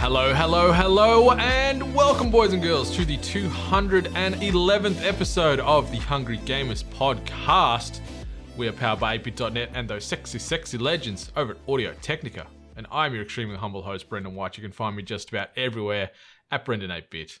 Hello, hello, hello, and welcome, boys and girls, to the 211th episode of the Hungry Gamers podcast. We are powered by 8-Bit.net and those sexy, sexy legends over at Audio-Technica. And I'm your extremely humble host, Brendan White. You can find me just about everywhere at Brendan 8-Bit.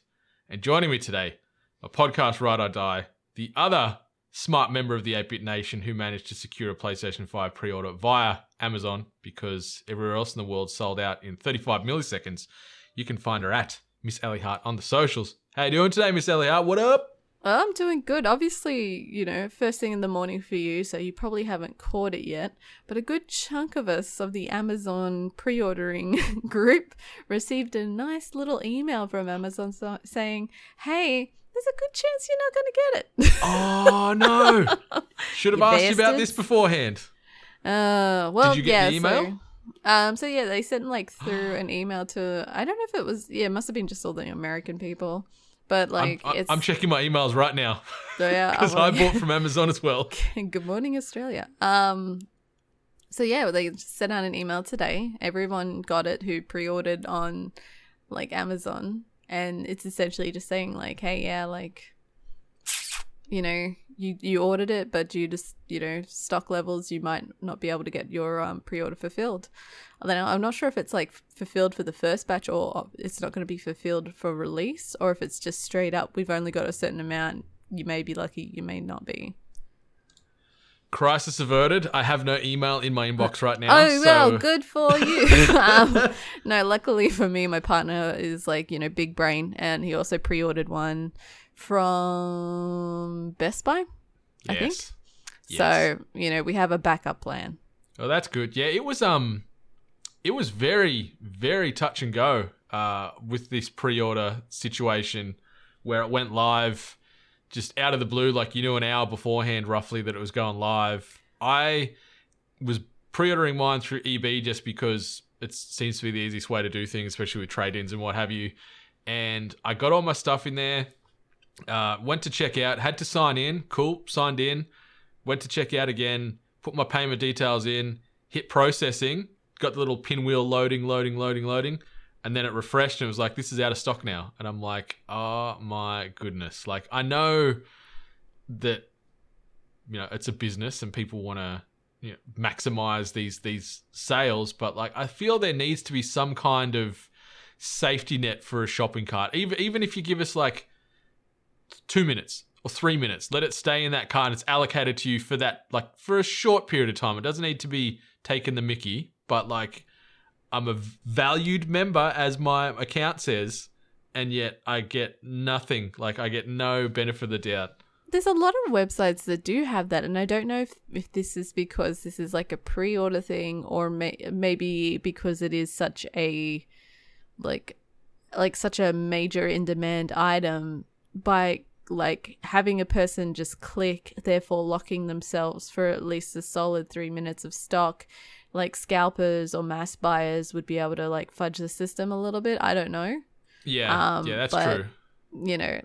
And joining me today, my podcast ride or die, the other smart member of the 8-Bit Nation who managed to secure a PlayStation 5 pre-order via Amazon because everywhere else in the world sold out in 35 milliseconds. You can find her at Miss Ellie Hart on the socials. How you doing today, Miss Ellie Hart? What up? I'm doing good. Obviously, you know, first thing in the morning for you, so you probably haven't caught it yet. But a good chunk of us of the Amazon pre-ordering group received a nice little email from Amazon saying, hey, there's a good chance you're not going to get it. Oh, no. Should have asked you about this beforand. Well, did you get the email? So, they sent like through an email to, I don't know if it was, it must have been just all the American people. But like, I'm checking my emails right now. So yeah, because I bought from Amazon as well. Good morning, Australia. So they sent out an email today. Everyone got it who pre-ordered on like Amazon, and it's essentially just saying like, hey, yeah, like, you know, you ordered it, but due to, you know, stock levels, you might not be able to get your pre-order fulfilled. Then I'm not sure if it's like fulfilled for the first batch or it's not going to be fulfilled for release, or if it's just straight up, we've only got a certain amount. You may be lucky, you may not be. Crisis averted. I have no email in my inbox right now. Oh, so. Well, good for you. No, luckily for me, my partner is like, you know, big brain, and he also pre-ordered one from Best Buy, I think. Yes. So, you know, we have a backup plan. Oh, that's good. Yeah, it was very, very touch and go with this pre-order situation where it went live just out of the blue, like you knew an hour beforehand roughly that it was going live. I was pre-ordering mine through EB just because it seems to be the easiest way to do things, especially with trade-ins and what have you. And I got all my stuff in there. Went to check out, had to sign in, cool, signed in, went to check out again, put my payment details in, hit processing, got the little pinwheel loading, and then it refreshed and it was like, this is out of stock now. And I'm like, oh my goodness. Like, I know that, you know, it's a business and people want to, you know, maximize these sales, but like, I feel there needs to be some kind of safety net for a shopping cart. Even if you give us like 2 minutes or 3 minutes, let it stay in that cart. It's allocated to you for that, like for a short period of time. It doesn't need to be taking the mickey, but like I'm a valued member as my account says, and yet I get nothing. Like I get no benefit of the doubt. There's a lot of websites that do have that, and I don't know if this is because this is like a pre-order thing or maybe because it is such a like such a major in-demand item. By like having a person just click, therefore locking themselves for at least a solid 3 minutes of stock, like scalpers or mass buyers would be able to like fudge the system a little bit. I don't know. Yeah. Yeah, that's true. You know,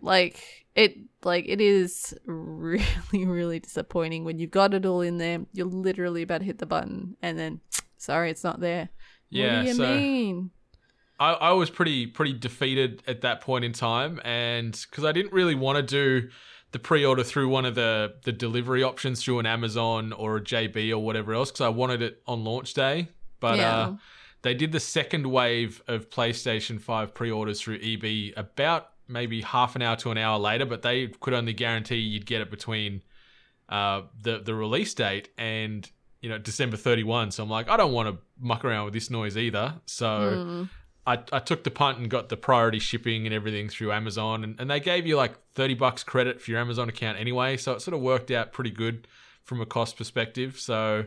it is really, really disappointing when you've got it all in there. You're literally about to hit the button and then, sorry, it's not there. Yeah. What do you mean? I was pretty defeated at that point in time, and because I didn't really want to do the pre-order through one of the delivery options through an Amazon or a JB or whatever else, because I wanted it on launch day. But they did the second wave of PlayStation 5 pre-orders through EB about maybe half an hour to an hour later, but they could only guarantee you'd get it between the release date and, you know, December 31. So I'm like, I don't want to muck around with this noise either. So... I took the punt and got the priority shipping and everything through Amazon, and they gave you like $30 credit for your Amazon account anyway, so it sort of worked out pretty good from a cost perspective. So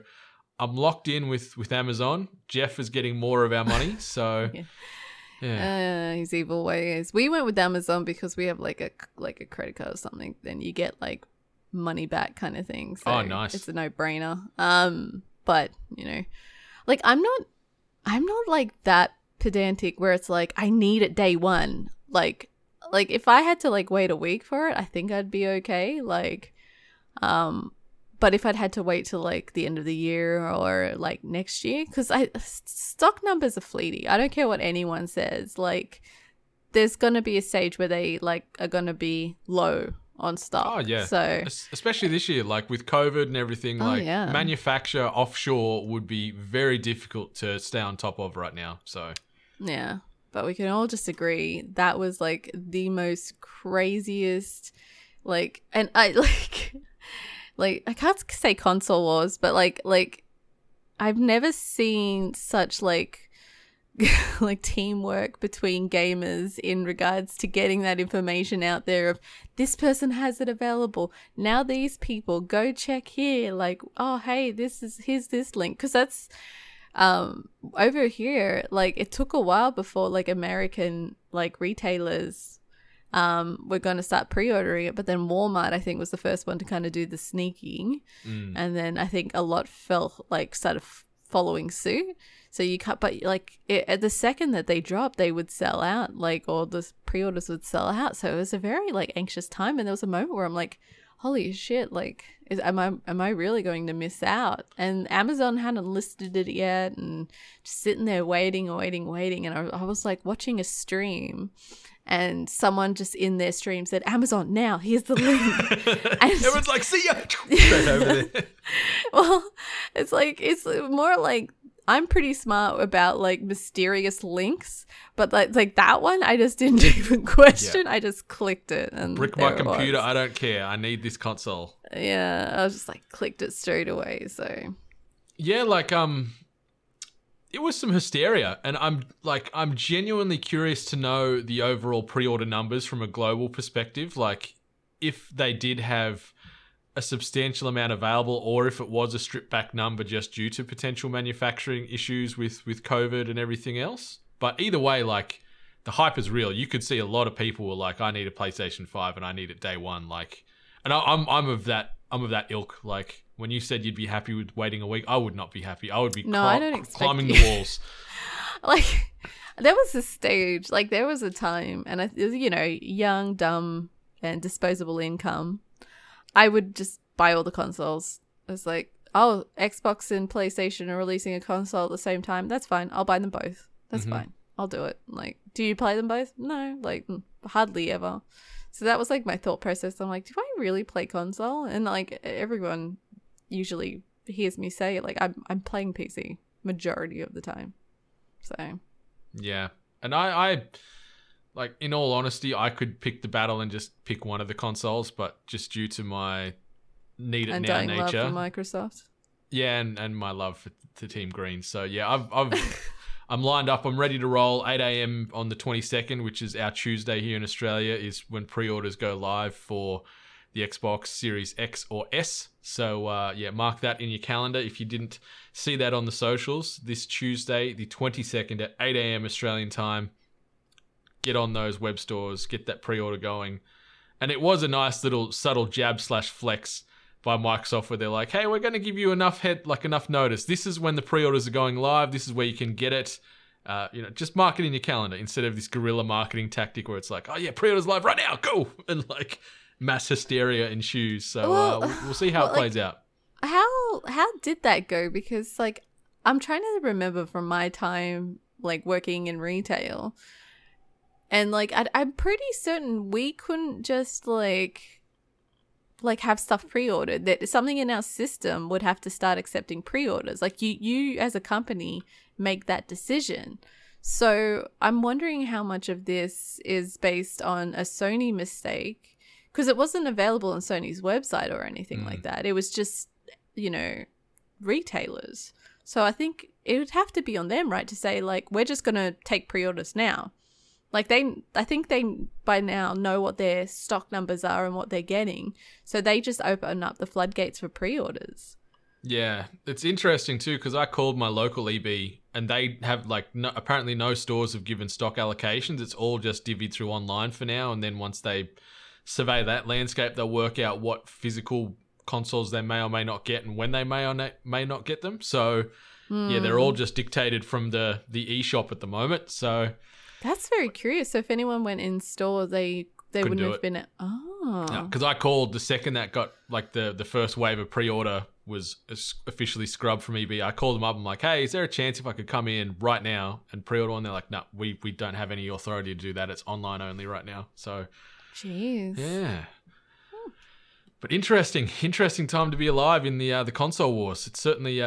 I'm locked in with Amazon. Jeff is getting more of our money, so yeah. Yeah. His evil ways. We went with Amazon because we have like a credit card or something. Then you get like money back kind of thing. So oh, nice. It's a no-brainer. But you know, like I'm not like that pedantic where it's like I need it day one. Like if I had to like wait a week for it, I think I'd be okay. Like, but if I'd had to wait till like the end of the year or like next year, because stock numbers are fleeting. I don't care what anyone says. Like, there's gonna be a stage where they like are gonna be low on stock. Oh yeah. So especially this year, like with COVID and everything, like manufacture offshore would be very difficult to stay on top of right now. So yeah. But we can all just agree that was like the most craziest, like, and I like I can't say console wars, but like I've never seen such like teamwork between gamers in regards to getting that information out there of this person has it available now, these people go check here, like, oh hey, here's this link, because that's. Over here, like, it took a while before like American like retailers were going to start pre-ordering it, but then Walmart I think was the first one to kind of do the sneaking, and then I think a lot fell like started following suit. So you cut, but like at the second that they dropped, they would sell out, like all the pre-orders would sell out. So it was a very like anxious time, and there was a moment where I'm like, holy shit, like, am I really going to miss out? And Amazon hadn't listed it yet, and just sitting there waiting. And I was like watching a stream, and someone just in their stream said, Amazon now, here's the link. And everyone's like, see ya. Straight over there. Well, it's more like, I'm pretty smart about like mysterious links, but like that one, I just didn't even question. Yeah. I just clicked it and brick my computer. I don't care. I need this console. Yeah, I was just like clicked it straight away. So yeah, like it was some hysteria, and I'm genuinely curious to know the overall pre-order numbers from a global perspective. Like if they did have a substantial amount available, or if it was a stripped back number just due to potential manufacturing issues with COVID and everything else. But either way, like the hype is real. You could see a lot of people were like, I need a PlayStation 5 and I need it day one. Like, and I'm of that ilk. Like when you said you'd be happy with waiting a week, I would not be happy. I would be climbing the walls. Like there was a stage, like there was a time, and young, dumb and disposable income. I would just buy all the consoles. I was like, oh, Xbox and PlayStation are releasing a console at the same time. That's fine. I'll buy them both. That's fine. I'll do it. Like, do you play them both? No, like hardly ever. So that was like my thought process. I'm like, do I really play console? And like everyone usually hears me say it, like I'm playing PC majority of the time. So yeah. And I like, in all honesty, I could pick the battle and just pick one of the consoles, but just due to my need it now nature. And love for Microsoft. Yeah, and my love for Team Green. So, yeah, I'm lined up. I'm ready to roll. 8 a.m. on the 22nd, which is our Tuesday here in Australia, is when pre-orders go live for the Xbox Series X or S. So, yeah, mark that in your calendar. If you didn't see that on the socials, this Tuesday, the 22nd at 8 a.m. Australian time, get on those web stores, get that pre-order going. And it was a nice little subtle jab / flex by Microsoft where they're like, hey, we're going to give you enough notice. This is when the pre-orders are going live. This is where you can get it. Just mark it in your calendar instead of this guerrilla marketing tactic where it's like, oh yeah, pre-orders live right now, go! And like mass hysteria ensues. So we'll see how it plays out. How did that go? Because like I'm trying to remember from my time like working in retail. And, like, I'm pretty certain we couldn't just, like have stuff pre-ordered. That something in our system would have to start accepting pre-orders. Like, you as a company make that decision. So I'm wondering how much of this is based on a Sony mistake. Because it wasn't available on Sony's website or anything like that. It was just, you know, retailers. So I think it would have to be on them, right, to say, like, we're just going to take pre-orders now. Like I think they by now know what their stock numbers are and what they're getting. So they just open up the floodgates for pre-orders. Yeah, it's interesting too, because I called my local EB and they have like apparently no stores have given stock allocations. It's all just divvied through online for now. And then once they survey that landscape, they'll work out what physical consoles they may or may not get and when they may or may not get them. So yeah, they're all just dictated from the eShop at the moment. So that's very curious. So if anyone went in store, they wouldn't have been at... Oh. Because I called the second that got like the first wave of pre-order was officially scrubbed from EB. I called them up. I'm like, hey, is there a chance if I could come in right now and pre-order one? They're like, no, we don't have any authority to do that. It's online only right now. So, jeez. Yeah. Hmm. But interesting time to be alive in the console wars. It's certainly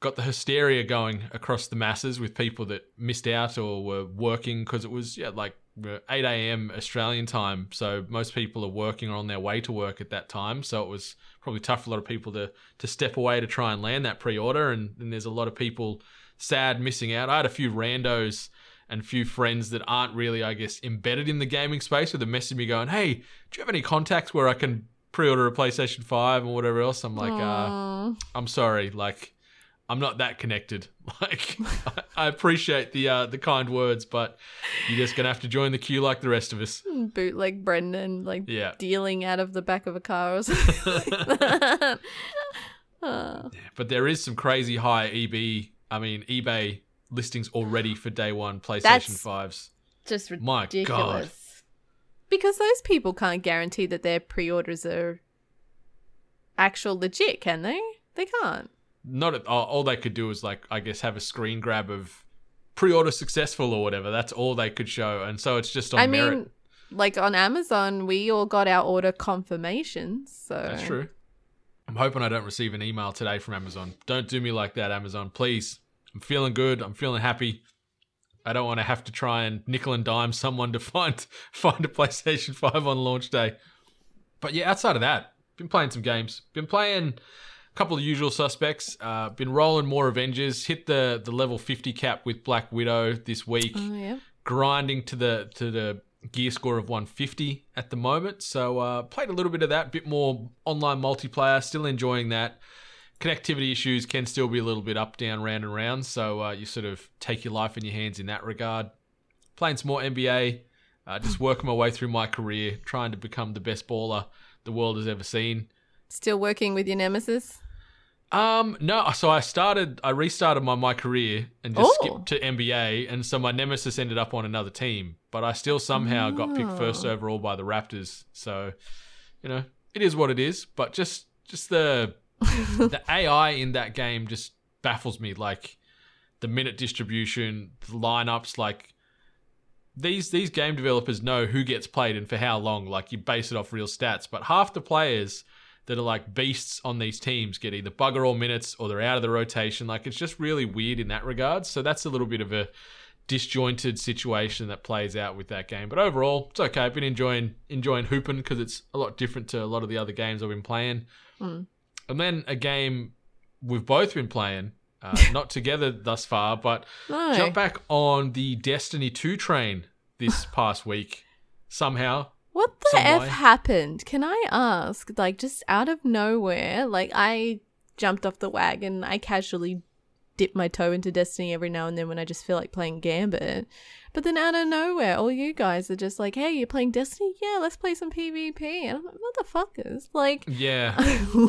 got the hysteria going across the masses with people that missed out or were working because it was like 8 a.m. Australian time, so most people are working or on their way to work at that time, so it was probably tough for a lot of people to step away to try and land that pre-order, and there's a lot of people sad missing out. I had a few randos and few friends that aren't really, I guess, embedded in the gaming space with a message me going, hey, do you have any contacts where I can pre-order a PlayStation 5 or whatever else? I'm like, I'm sorry, like, I'm not that connected. Like, I appreciate the kind words, but you're just going to have to join the queue like the rest of us. Bootleg Brendan, dealing out of the back of a car or something like that. Oh. Yeah, but there is some crazy high eBay listings already for day one PlayStation 5s. Just ridiculous. My God. Because those people can't guarantee that their pre-orders are actual legit, can they? They can't. All they could do is have a screen grab of pre-order successful or whatever. That's all they could show, and so it's just on merit. I mean, on Amazon, we all got our order confirmations. So that's true. I'm hoping I don't receive an email today from Amazon. Don't do me like that, Amazon, please. I'm feeling good. I'm feeling happy. I don't want to have to try and nickel and dime someone to find a PlayStation 5 on launch day. But yeah, outside of that, been playing some games. Been playing couple of usual suspects. Been rolling more Avengers. Hit the level 50 cap with Black Widow this week. Oh, yeah. Grinding to the gear score of 150 at the moment. So played a little bit of that. Bit more online multiplayer. Still enjoying that. Connectivity issues can still be a little bit up, down, round and round. So you sort of take your life in your hands in that regard. Playing some more NBA. Just working my way through my career. Trying to become the best baller the world has ever seen. Still working with your nemesis? No, so I restarted my career and just skipped to NBA, and so my nemesis ended up on another team, but I still somehow got picked first overall by the Raptors. So, it is what it is, but just the AI in that game just baffles me, like the minute distribution, the lineups, like these game developers know who gets played and for how long, like you base it off real stats, but half the players that are like beasts on these teams get either bugger all minutes or they're out of the rotation. Like, it's just really weird in that regard. So that's a little bit of a disjointed situation that plays out with that game. But overall, it's okay. I've been enjoying hooping because it's a lot different to a lot of the other games I've been playing. Mm. And then a game we've both been playing, not together thus far, but jumped back on the Destiny 2 train this past week somehow. What the F happened? Can I ask? Like, just out of nowhere, I jumped off the wagon. I casually dip my toe into Destiny every now and then when I just feel like playing Gambit. But then out of nowhere, all you guys are just like, hey, you're playing Destiny? Yeah, let's play some PvP. And I'm like, motherfuckers. Like, yeah.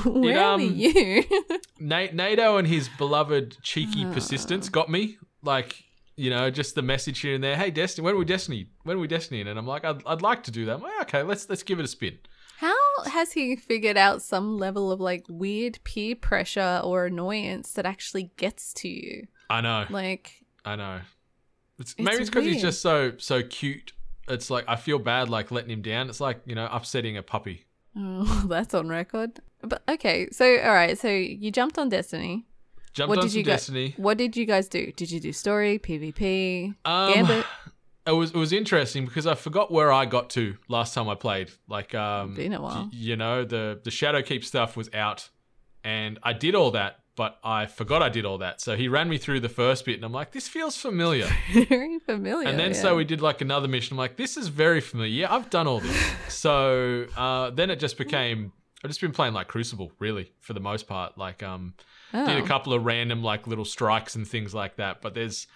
Where are you? NATO and his beloved cheeky persistence got me. Like... just the message here and there. Hey, Destiny, when are we Destiny? And I'm like, I'd like to do that. I'm like, okay, let's give it a spin. How has he figured out some level of weird peer pressure or annoyance that actually gets to you? I know. I know. Maybe it's because he's just so cute. It's like I feel bad letting him down. It's like, upsetting a puppy. Oh, that's on record. But okay, so all right, so you jumped on Destiny. What did you guys do? Did you do story, PvP, Gambit? It was interesting because I forgot where I got to last time I played. Been a while. The Shadowkeep stuff was out and I did all that, but I forgot I did all that. So he ran me through the first bit and I'm like, this feels familiar. Very familiar. And then so we did another mission. I'm like, this is very familiar. Yeah, I've done all this. So then it just became, I've just been playing Crucible really for the most part. Did a couple of random like little strikes and things like that. But there's,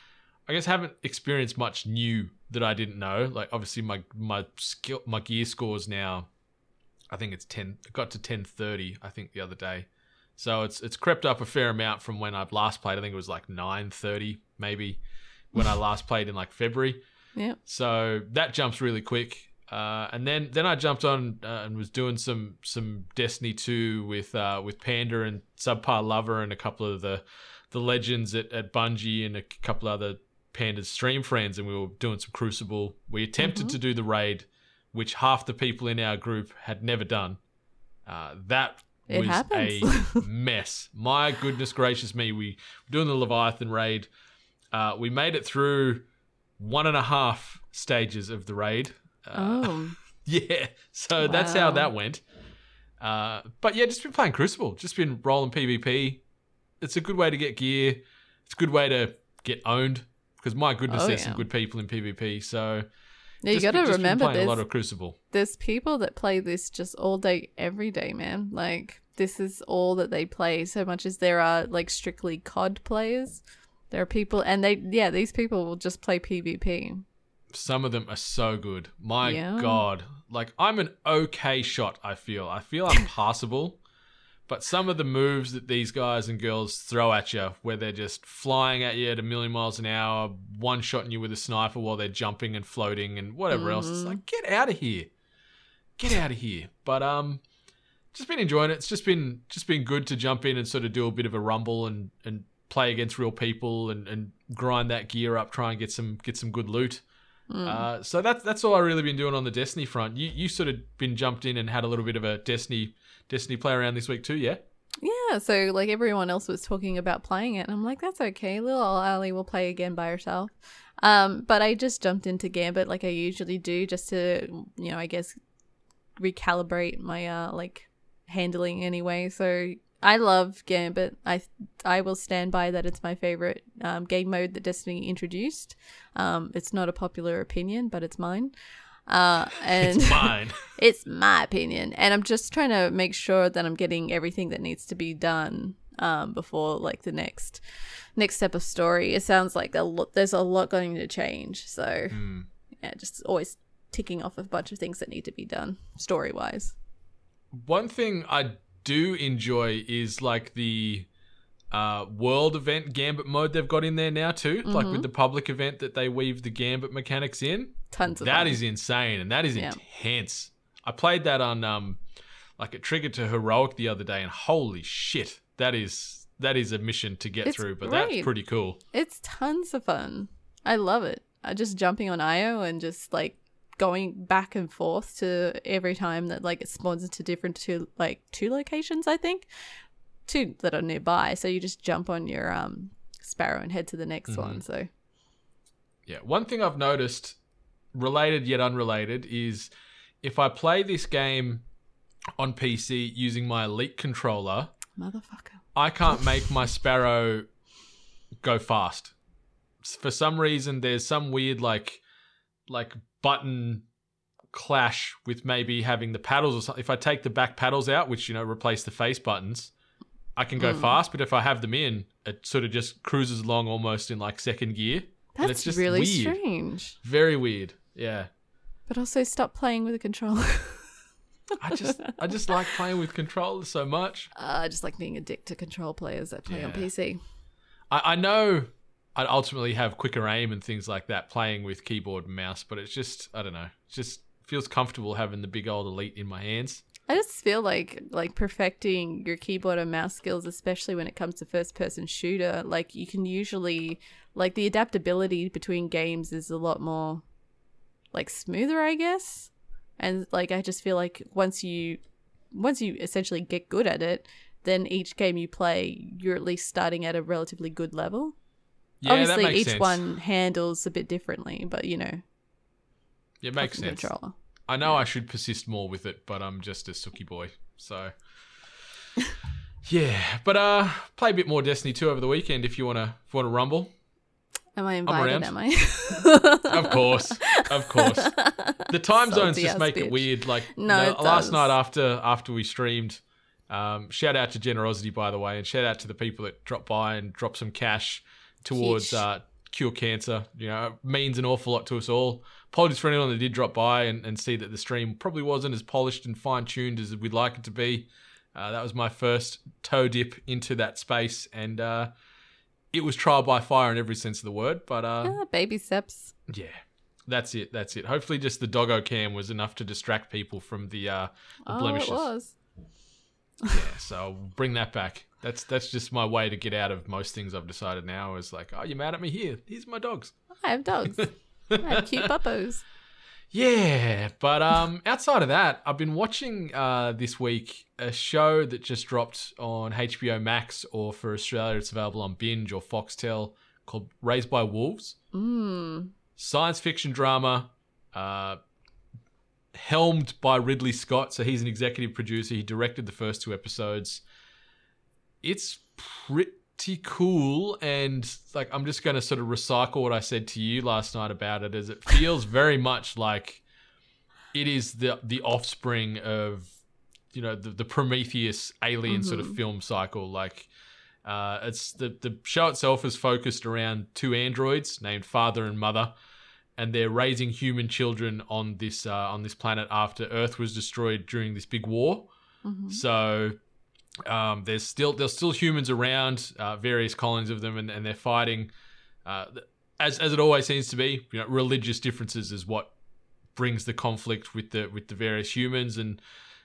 I guess, haven't experienced much new that I didn't know. Like obviously my gear scores now, I think it's 10. It got to 1030. I think the other day. So it's crept up a fair amount from when I've last played. I think it was like 930 maybe when I last played in like February. Yeah. So that jumps really quick. And then I jumped on and was doing some Destiny 2 with Panda and Subpar Lover and a couple of the legends at Bungie and a couple other Panda's stream friends, and we were doing some Crucible. We attempted to do the raid, which half the people in our group had never done. It was a mess. My goodness gracious me. We were doing the Leviathan raid. We made it through 1.5 stages of the raid. Yeah. So that's how that went. But yeah, just been playing Crucible. Just been rolling PvP. It's a good way to get gear. It's a good way to get owned because my goodness, there's some good people in PvP. So now you got to remember there's a lot of Crucible. There's people that play this just all day, every day, man. Like this is all that they play. So much as there are like strictly COD players, there are people, and these people will just play PvP. Some of them are so good. My God, like I'm an okay shot. I feel I'm passable, but some of the moves that these guys and girls throw at you, where they're just flying at you at 1,000,000 miles an hour, one-shotting you with a sniper while they're jumping and floating and whatever else. It's like, get out of here. Get out of here. But just been enjoying it. It's just been good to jump in and sort of do a bit of a rumble and play against real people and grind that gear up, try and get some good loot. So that's all I really been doing on the Destiny front. You sort of been jumped in and had a little bit of a Destiny play around this week too, yeah? Yeah, so like everyone else was talking about playing it, and I'm like, that's okay, little Ali will play again by herself. But I just jumped into Gambit like I usually do, just to, you know, I guess recalibrate my like handling anyway. So I love Gambit. I will stand by that. It's my favorite game mode that Destiny introduced. It's not a popular opinion, but it's mine. And it's mine. It's my opinion, and I'm just trying to make sure that I'm getting everything that needs to be done before like the next step of story. It sounds like there's a lot going to change. So yeah, just always ticking off a bunch of things that need to be done story wise. One thing I do enjoy is like the world event Gambit mode they've got in there now too, like with the public event that they weave the Gambit mechanics in. Tons of that fun. Is insane, and that is intense. I played that on like it triggered to heroic the other day, and holy shit, that is a mission to get through, but great. That's pretty cool. It's tons of fun. I love it. I just jumping on IO and just like going back and forth to every time that like it spawns into different two locations, I think, two that are nearby. So you just jump on your Sparrow and head to the next one. So yeah, one thing I've noticed, related yet unrelated, is if I play this game on PC using my Elite controller, motherfucker, I can't make my Sparrow go fast. For some reason, there's some weird like button clash with maybe having the paddles or something. If I take the back paddles out, which, you know, replace the face buttons, I can go fast, but if I have them in, it sort of just cruises along almost in like second gear. That's it's just really weird. Strange. Very weird. Yeah. But also stop playing with a controller. I just like playing with controllers so much. I just like being addicted to control players that play on PC. I know I'd ultimately have quicker aim and things like that playing with keyboard and mouse, but it's just, I don't know, it just feels comfortable having the big old Elite in my hands. I just feel like perfecting your keyboard and mouse skills, especially when it comes to first-person shooter, like you can usually, like the adaptability between games is a lot more like smoother, I guess. And like I just feel like once you essentially get good at it, then each game you play, you're at least starting at a relatively good level. Yeah, obviously, that makes each sense. One handles a bit differently, but you know, it makes sense. Controller. I know I should persist more with it, but I'm just a sookie boy, so yeah. But play a bit more Destiny 2 over the weekend if you want to rumble. Am I invited? Am I? Of course. The time zones just make it weird. Like last night after we streamed. Shout out to Generosity, by the way, and shout out to the people that drop by and drop some cash towards Cure Cancer. You know, it means an awful lot to us all. Apologies for anyone that did drop by and see that the stream probably wasn't as polished and fine-tuned as we'd like it to be. That was my first toe dip into that space, and it was trial by fire in every sense of the word. But baby steps. Yeah. That's it. Hopefully just the doggo cam was enough to distract people from the blemishes. It was. Yeah, so I'll bring that back. That's just my way to get out of most things I've decided now is like, oh, you're mad at me here. Here's my dogs. I have dogs. I have cute puppos. Yeah, but outside of that, I've been watching this week a show that just dropped on HBO Max, or for Australia, it's available on Binge or Foxtel, called Raised by Wolves. Mm. Science fiction drama, helmed by Ridley Scott. So he's an executive producer. He directed the first two episodes. It's pretty cool. And like, I'm just going to sort of recycle what I said to you last night about it, as it feels very much like it is the offspring of, you know, the Prometheus alien sort of film cycle. Like, it's the show itself is focused around two androids named Father and Mother, and they're raising human children on this planet after Earth was destroyed during this big war. Mm-hmm. So there's still humans around, various colonies of them, and they're fighting as it always seems to be. You know, religious differences is what brings the conflict with the various humans, and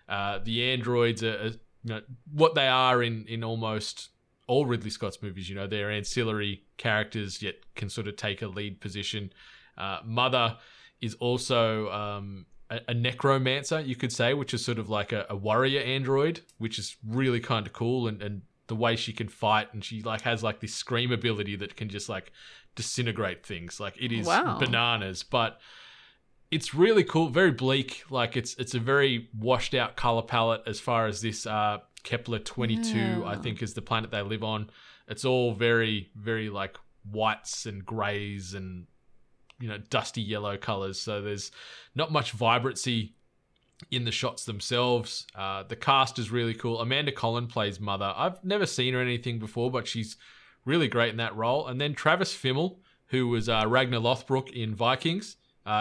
the androids are, you know, what they are in almost all Ridley Scott's movies. You know, they're ancillary characters yet can sort of take a lead position. Mother is also a necromancer, you could say, which is sort of like a warrior android, which is really kind of cool, and the way she can fight, and she like has like this scream ability that can just like disintegrate things. Like, it is bananas, but it's really cool, very bleak. Like, it's a very washed out color palette as far as this Kepler 22, I think, is the planet they live on. It's all very, very like whites and grays and, you know, dusty yellow colors. So there's not much vibrancy in the shots themselves. The cast is really cool. Amanda Collin plays Mother. I've never seen her in anything before, but she's really great in that role. And then Travis Fimmel, who was Ragnar Lothbrok in Vikings,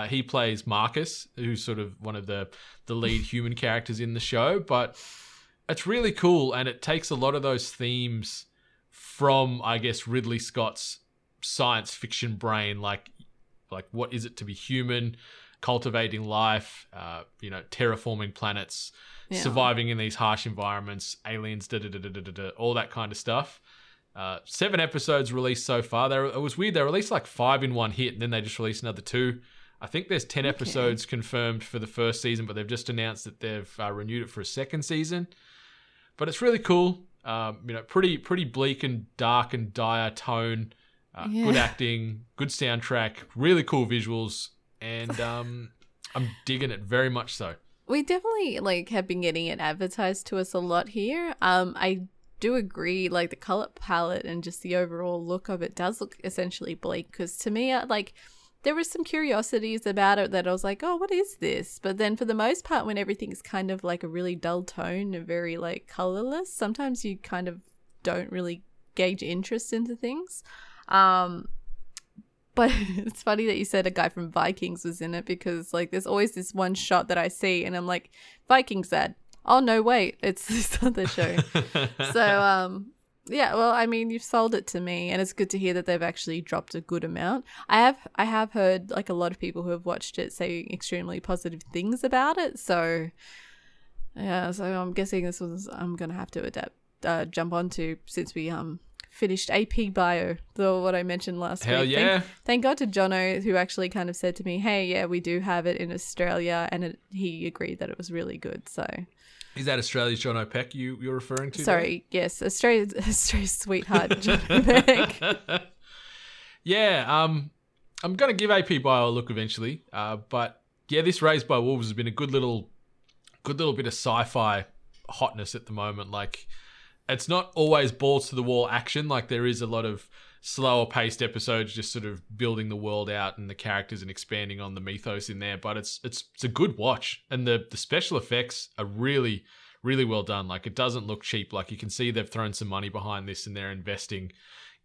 he plays Marcus, who's sort of one of the lead human characters in the show. But it's really cool, and it takes a lot of those themes from, I guess, Ridley Scott's science fiction brain, like what is it to be human, cultivating life, you know, terraforming planets, surviving in these harsh environments, aliens, all that kind of stuff. 7 episodes released so far. It was weird. They released like 5 in one hit, and then they just released another 2. I think there's 10 episodes confirmed for the first season, but they've just announced that they've renewed it for a second season. But it's really cool. You know, pretty bleak and dark and dire tone. Good acting, good soundtrack, really cool visuals, and I'm digging it very much so. We definitely like have been getting it advertised to us a lot here. I do agree, like the color palette and just the overall look of it does look essentially bleak, because to me, there were some curiosities about it that I was like, oh, what is this? But then for the most part, when everything's kind of like a really dull tone and very like colorless, sometimes you kind of don't really gauge interest into things. But it's funny that you said a guy from Vikings was in it, because like there's always this one shot that I see and I'm like, Vikings ad. Oh, no, wait, it's this other show. So, yeah, well, I mean, you've sold it to me, and it's good to hear that they've actually dropped a good amount. I have heard like a lot of people who have watched it say extremely positive things about it. So, yeah, so I'm guessing this was I'm gonna have to adapt, jump onto, since we finished AP Bio, the what I mentioned last week. Yeah. Thank God to Jono, who actually kind of said to me, hey, yeah, we do have it in Australia, and he agreed that it was really good. So. Is that Australia's Jono Peck you're referring to? Sorry, there? Yes, Australia's sweetheart, Jono Peck. Yeah, I'm going to give AP Bio a look eventually. But yeah, this Raised by Wolves has been a good little bit of sci-fi hotness at the moment. Like, it's not always balls to the wall action. Like, there is a lot of slower paced episodes, just sort of building the world out and the characters and expanding on the mythos in there. But it's a good watch, and the special effects are really, really well done. Like, it doesn't look cheap. Like, you can see they've thrown some money behind this and they're investing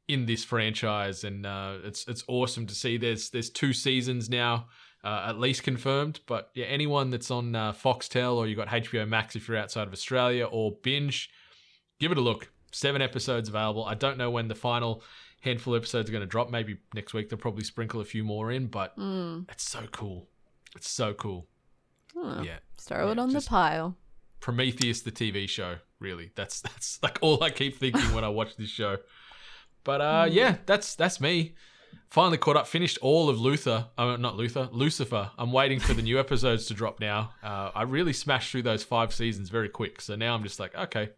in this franchise, and it's awesome to see. There's two seasons now, at least confirmed. But yeah, anyone that's on Foxtel, or you got HBO Max if you're outside of Australia, or Binge, give it a look. 7 episodes available. I don't know when the final handful of episodes are going to drop. Maybe next week they'll probably sprinkle a few more in, but it's so cool. It's so cool. Oh, yeah, throw it on the pile. Prometheus, the TV show. Really, that's like all I keep thinking when I watch this show. But yeah, that's me. Finally caught up, finished all of Lucifer. I'm waiting for the new episodes to drop now. I really smashed through those 5 seasons very quick, so now I'm just like, okay,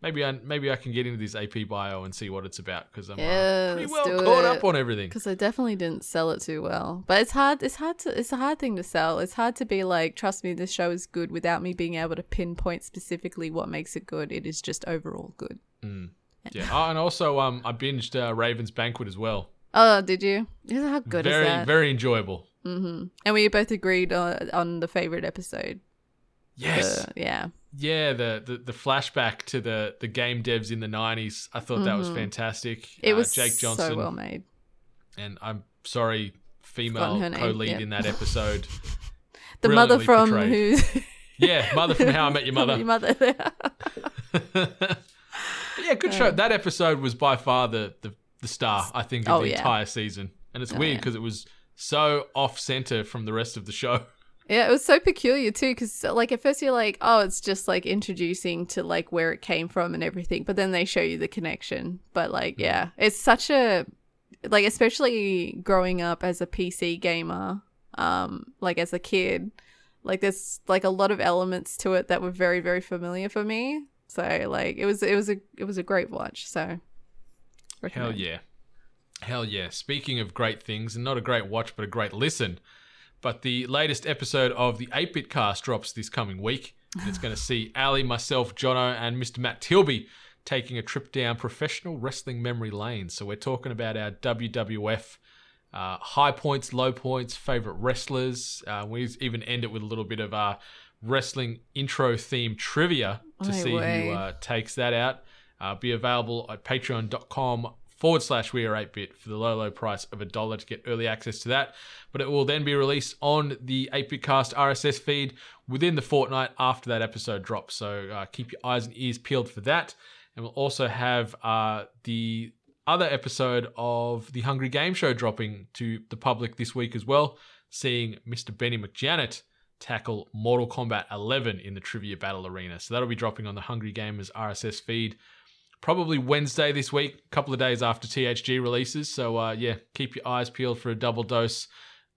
maybe I can get into this AP Bio and see what it's about, because I'm pretty well caught up on everything. Because I definitely didn't sell it too well, but it's a hard thing to sell. It's hard to be like, trust me, this show is good, without me being able to pinpoint specifically what makes it good. It is just overall good. Mm. Yeah, oh, and also I binged Raven's Banquet as well. Oh, did you? How good is that? Very enjoyable. Mm-hmm. And we both agreed on the favorite episode. Yes. Yeah, the flashback to the game devs in the 90s. I thought that was fantastic. It was Jake Johnson, so well made. And I'm sorry, female co-lead in that episode. The mother from portrayed. Who? Yeah, mother from How I Met Your Mother. Your mother. Yeah, good show. That episode was by far the star, I think, of the entire season. And it's weird because it was so off-center from the rest of the show. Yeah, it was so peculiar too, because like at first you're like, oh, it's just like introducing to like where it came from and everything, but then they show you the connection. But like, yeah, it's such a, like, especially growing up as a PC gamer, like as a kid, like there's like a lot of elements to it that were very, very familiar for me. So like it was a great watch. So recommend. Hell yeah. Speaking of great things, and not a great watch but a great listen, but the latest episode of the 8-Bit Cast drops this coming week, and it's going to see Ali, myself, Jono, and Mr. Matt Tilby taking a trip down professional wrestling memory lane. So we're talking about our WWF high points, low points, favorite wrestlers. We even end it with a little bit of wrestling intro theme trivia to see who takes that out. Be available at patreon.com/ we are 8-bit for the low price of $1 to get early access to that. But it will then be released on the 8-Bit Cast RSS feed within the fortnight after that episode drops. So keep your eyes and ears peeled for that. And we'll also have the other episode of the Hungry Game Show dropping to the public this week as well, seeing Mr. Benny McJanet tackle Mortal Kombat 11 in the Trivia Battle Arena. So that'll be dropping on the Hungry Gamers RSS feed probably Wednesday this week, a couple of days after THG releases. So keep your eyes peeled for a double dose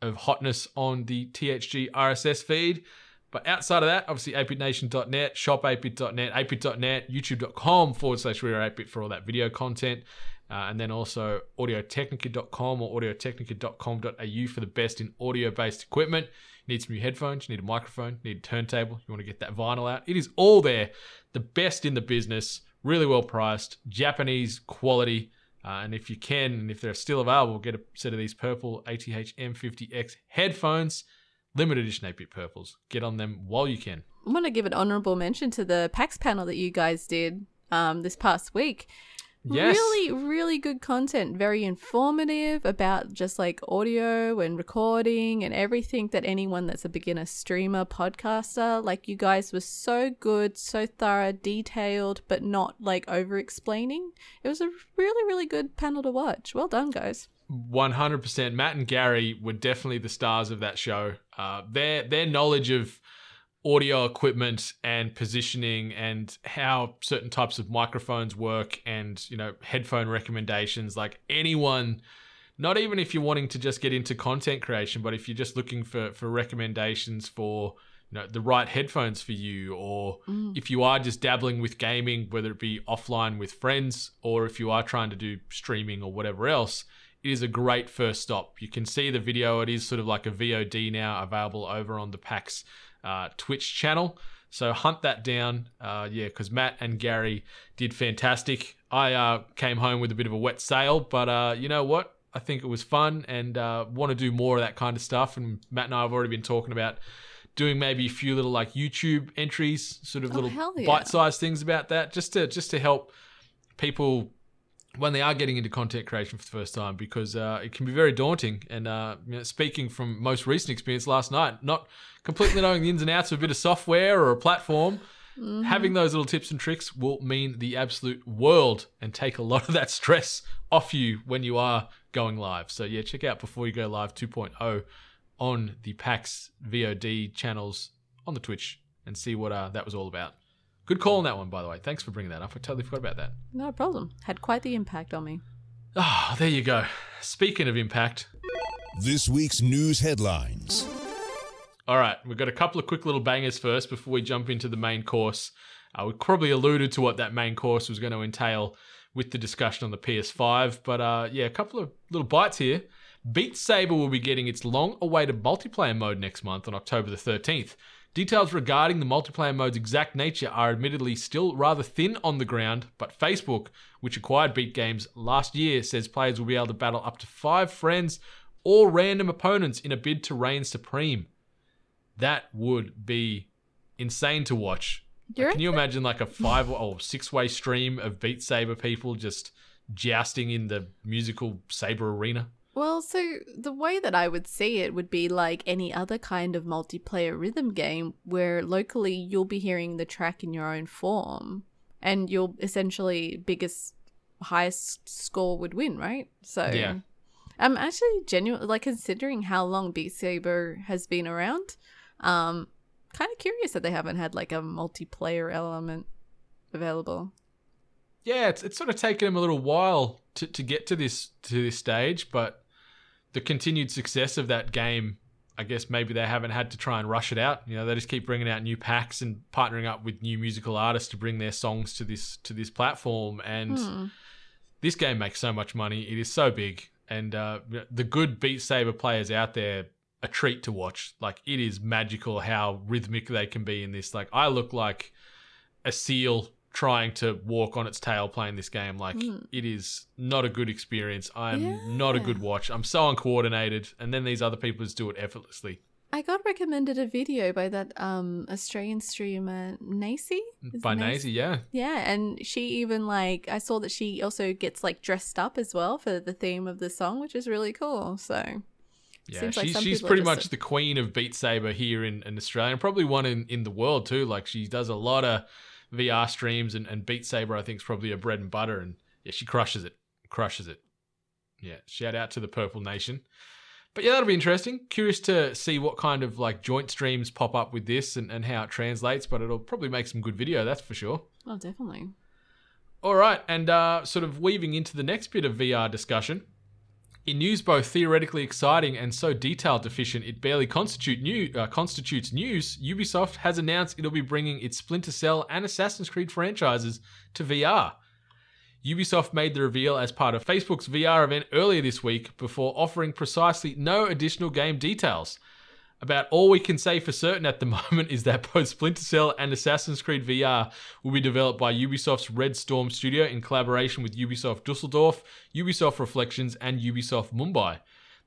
of hotness on the THG RSS feed. But outside of that, obviously 8bitnation.net, shop 8bit.net, 8bit.net, youtube.com / we are 8bit for all that video content. And then also audio-technica.com or audio-technica.com.au for the best in audio-based equipment. You need some new headphones, you need a microphone, you need a turntable, you want to get that vinyl out. It is all there. The best in the business, really well priced, Japanese quality. And if you can, and if they're still available, get a set of these purple ATH M50X headphones, limited edition 8-Bit Purples. Get on them while you can. I want to give an honorable mention to the PAX panel that you guys did this past week. Yes. Really, really good content. Very informative about just like audio and recording and everything that anyone that's a beginner streamer, podcaster, like you guys were so good, so thorough, detailed, but not like over-explaining. It was a really, really good panel to watch. Well done, guys. 100%. Matt and Gary were definitely the stars of that show. Their knowledge of audio equipment and positioning and how certain types of microphones work and, you know, headphone recommendations, like anyone, not even if you're wanting to just get into content creation, but if you're just looking for recommendations for, you know, the right headphones for you, or if you are just dabbling with gaming, whether it be offline with friends, or if you are trying to do streaming or whatever else, it is a great first stop. You can see the video. It is sort of like a VOD now available over on the PAX Twitch channel, so hunt that down, because Matt and Gary did fantastic. I came home with a bit of a wet sail, but you know what, I think it was fun, and want to do more of that kind of stuff. And Matt and I have already been talking about doing maybe a few little like YouTube entries, sort of little bite-sized things about that, just to help people when they are getting into content creation for the first time, because it can be very daunting. And speaking from most recent experience last night, not completely knowing the ins and outs of a bit of software or a platform, mm-hmm. having those little tips and tricks will mean the absolute world and take a lot of that stress off you when you are going live. So yeah, check out Before You Go Live 2.0 on the PAX VOD channels on the Twitch and see what that was all about. Good call on that one, by the way. Thanks for bringing that up. I totally forgot about that. No problem. Had quite the impact on me. Ah, oh, there you go. Speaking of impact. This week's news headlines. All right, we've got a couple of quick little bangers first before we jump into the main course. We probably alluded to what that main course was going to entail with the discussion on the PS5, but a couple of little bites here. Beat Saber will be getting its long-awaited multiplayer mode next month on October the 13th. Details regarding the multiplayer mode's exact nature are admittedly still rather thin on the ground, but Facebook, which acquired Beat Games last year, says players will be able to battle up to 5 friends or random opponents in a bid to reign supreme. That would be insane to watch. Can you imagine like a 5 or 6-way stream of Beat Saber people just jousting in the musical saber arena? Well, so the way that I would see it would be like any other kind of multiplayer rhythm game where locally you'll be hearing the track in your own form and you'll essentially highest score would win, right? So yeah. I'm actually genuinely, like, considering how long Beat Saber has been around, kind of curious that they haven't had like a multiplayer element available. Yeah, it's sort of taken them a little while to get to this stage, but the continued success of that game, I guess maybe they haven't had to try and rush it out. You know, they just keep bringing out new packs and partnering up with new musical artists to bring their songs to this platform. And this game makes so much money; it is so big, and the good Beat Saber players out there a treat to watch. Like, it is magical how rhythmic they can be in this. Like, I look like a seal trying to walk on its tail playing this game. Like, it is not a good experience. I'm not a good watch. I'm so uncoordinated. And then these other people just do it effortlessly. I got recommended a video by that Australian streamer, Nacy. By Nacy, yeah. Yeah, and she even, like, I saw that she also gets, like, dressed up as well for the theme of the song, which is really cool, so... Yeah, she's pretty much the queen of Beat Saber here in Australia, and probably one in the world too. Like, she does a lot of VR streams, and Beat Saber, I think, is probably her bread and butter. And yeah, she crushes it. Yeah, shout out to the Purple Nation. But yeah, that'll be interesting. Curious to see what kind of like joint streams pop up with this and how it translates, but it'll probably make some good video, that's for sure. Oh, definitely. All right, and sort of weaving into the next bit of VR discussion. In news both theoretically exciting and so detail deficient it barely constitutes news, Ubisoft has announced it'll be bringing its Splinter Cell and Assassin's Creed franchises to VR. Ubisoft made the reveal as part of Facebook's VR event earlier this week before offering precisely no additional game details. About all we can say for certain at the moment is that both Splinter Cell and Assassin's Creed VR will be developed by Ubisoft's Red Storm studio in collaboration with Ubisoft Düsseldorf, Ubisoft Reflections, and Ubisoft Mumbai.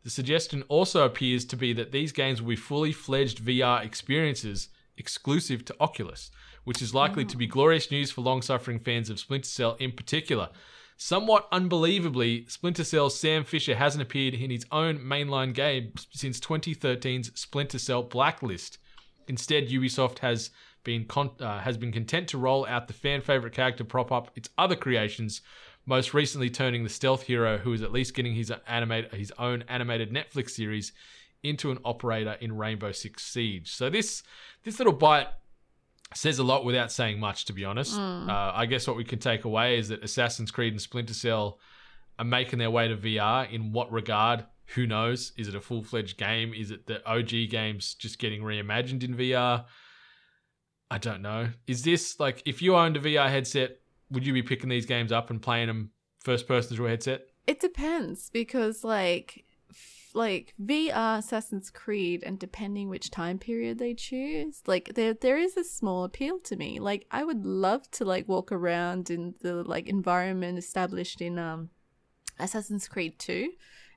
The suggestion also appears to be that these games will be fully fledged VR experiences exclusive to Oculus, which is likely to be glorious news for long-suffering fans of Splinter Cell in particular. Somewhat unbelievably, Splinter Cell's Sam Fisher hasn't appeared in his own mainline game since 2013's Splinter Cell Blacklist. Instead, Ubisoft has been content to roll out the fan-favourite character prop up its other creations, most recently turning the stealth hero, who is at least getting his own animated Netflix series, into an operator in Rainbow Six Siege. So this little bite says a lot without saying much, to be honest. I guess what we can take away is that Assassin's Creed and Splinter Cell are making their way to VR. In what regard? Who knows? Is it a full-fledged game? Is it the OG games just getting reimagined in VR? I don't know. Is this, like, if you owned a VR headset, would you be picking these games up and playing them first person through a headset? It depends, because, like VR, Assassin's Creed, and depending which time period they choose, like there is a small appeal to me. Like, I would love to like walk around in the like environment established in Assassin's Creed 2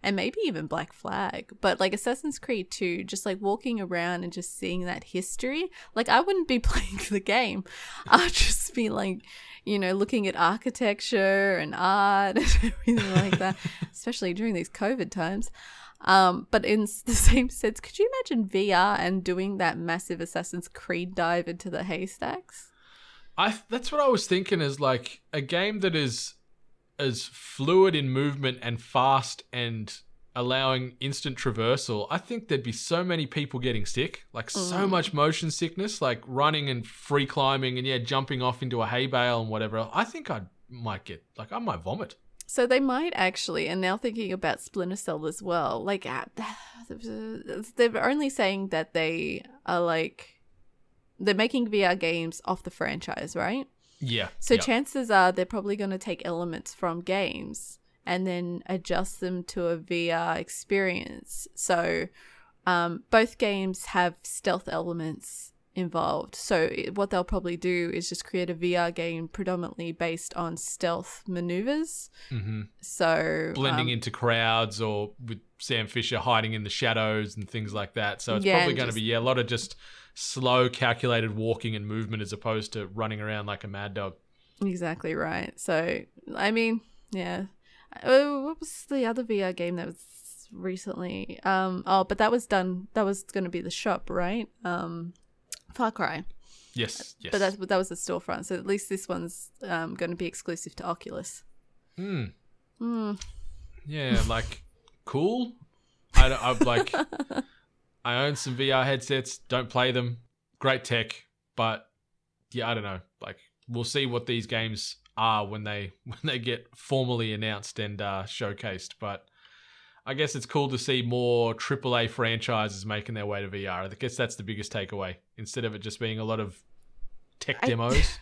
and maybe even Black Flag, but like Assassin's Creed 2, just like walking around and just seeing that history, like I wouldn't be playing the game. I'd just be like, you know, looking at architecture and art and everything like that, especially during these COVID times. But in the same sense, could you imagine VR and doing that massive Assassin's Creed dive into the haystacks? That's what I was thinking, is like a game that is as fluid in movement and fast and allowing instant traversal. I think there'd be so many people getting sick, like so much motion sickness, like running and free climbing and jumping off into a hay bale and whatever. I think I might vomit. So they might actually, and now thinking about Splinter Cell as well, like they're only saying that they are like, they're making VR games off the franchise, right? Yeah. So chances are they're probably going to take elements from games and then adjust them to a VR experience. So both games have stealth elements involved. So what they'll probably do is just create a VR game predominantly based on stealth maneuvers. Mm-hmm. So blending into crowds, or with Sam Fisher hiding in the shadows and things like that. So it's probably going to be a lot of just slow, calculated walking and movement as opposed to running around like a mad dog. Exactly right. So, I mean, yeah. What was the other VR game that was recently? But that was done. That was going to be the shop, right? Far Cry. Yes. But that was the storefront. So at least this one's going to be exclusive to Oculus. Yeah, like, cool. I'm like, I own some VR headsets. Don't play them. Great tech, but I don't know. Like, we'll see what these games are when they get formally announced and showcased. But I guess it's cool to see more AAA franchises making their way to VR. I guess that's the biggest takeaway, instead of it just being a lot of tech demos.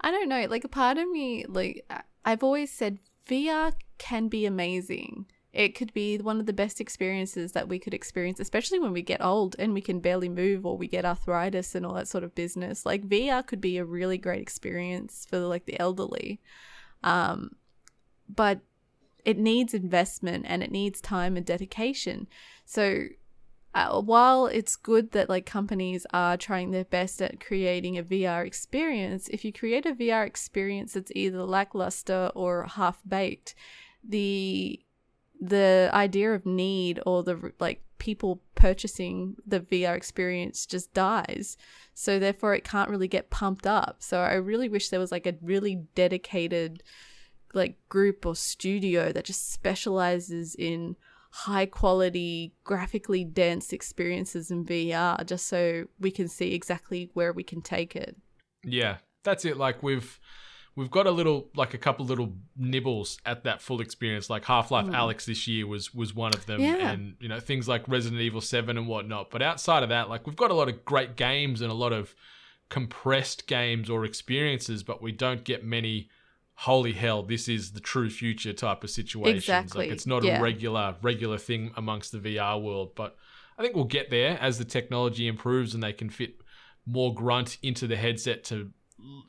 I don't know. Like, a part of me, like, I've always said VR can be amazing. It could be one of the best experiences that we could experience, especially when we get old and we can barely move or we get arthritis and all that sort of business. Like, VR could be a really great experience for like the elderly. But it needs investment and it needs time and dedication. So while it's good that like companies are trying their best at creating a VR experience, if you create a VR experience that's either lackluster or half-baked, the idea of need or the like people purchasing the VR experience just dies. So therefore it can't really get pumped up. So I really wish there was like a really dedicated like group or studio that just specializes in high quality, graphically dense experiences in VR, just so we can see exactly where we can take it. Yeah, that's it. Like We've got a couple little nibbles at that full experience. Like Half-Life Alyx this year was one of them, and you know, things like Resident Evil 7 and whatnot. But outside of that, like, we've got a lot of great games and a lot of compressed games or experiences, but we don't get many. Holy hell, this is the true future type of situations. Exactly. Like, it's not a regular thing amongst the VR world. But I think we'll get there as the technology improves and they can fit more grunt into the headset to,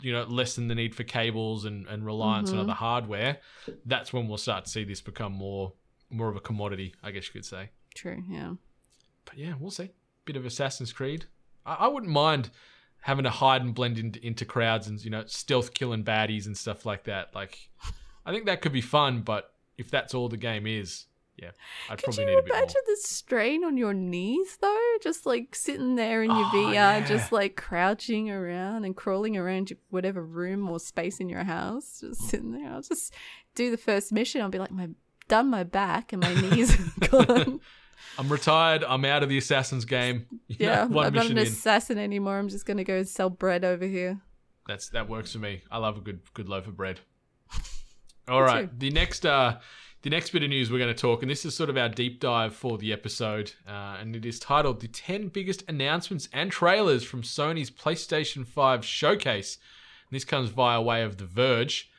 you know, lessen the need for cables and reliance on other hardware. That's when we'll start to see this become more of a commodity, I guess you could say. True, yeah. But yeah, we'll see. Bit of Assassin's Creed. I wouldn't mind having to hide and blend into crowds and, you know, stealth killing baddies and stuff like that. Like, I think that could be fun, but if that's all the game is, yeah, I'd probably need a bit more. Could you imagine the strain on your knees, though? Just, like, sitting there in your VR, just, like, crouching around and crawling around whatever room or space in your house, just sitting there. I'll just do the first mission. I'll be like, my back and my knees are gone. I'm retired. I'm out of the Assassin's game. I'm not an assassin anymore. I'm just going to go and sell bread over here. That works for me. I love a good loaf of bread. All right. Too. The next bit of news we're going to talk, and this is sort of our deep dive for the episode, and it is titled The 10 Biggest Announcements and Trailers from Sony's PlayStation 5 Showcase. And this comes via way of The Verge.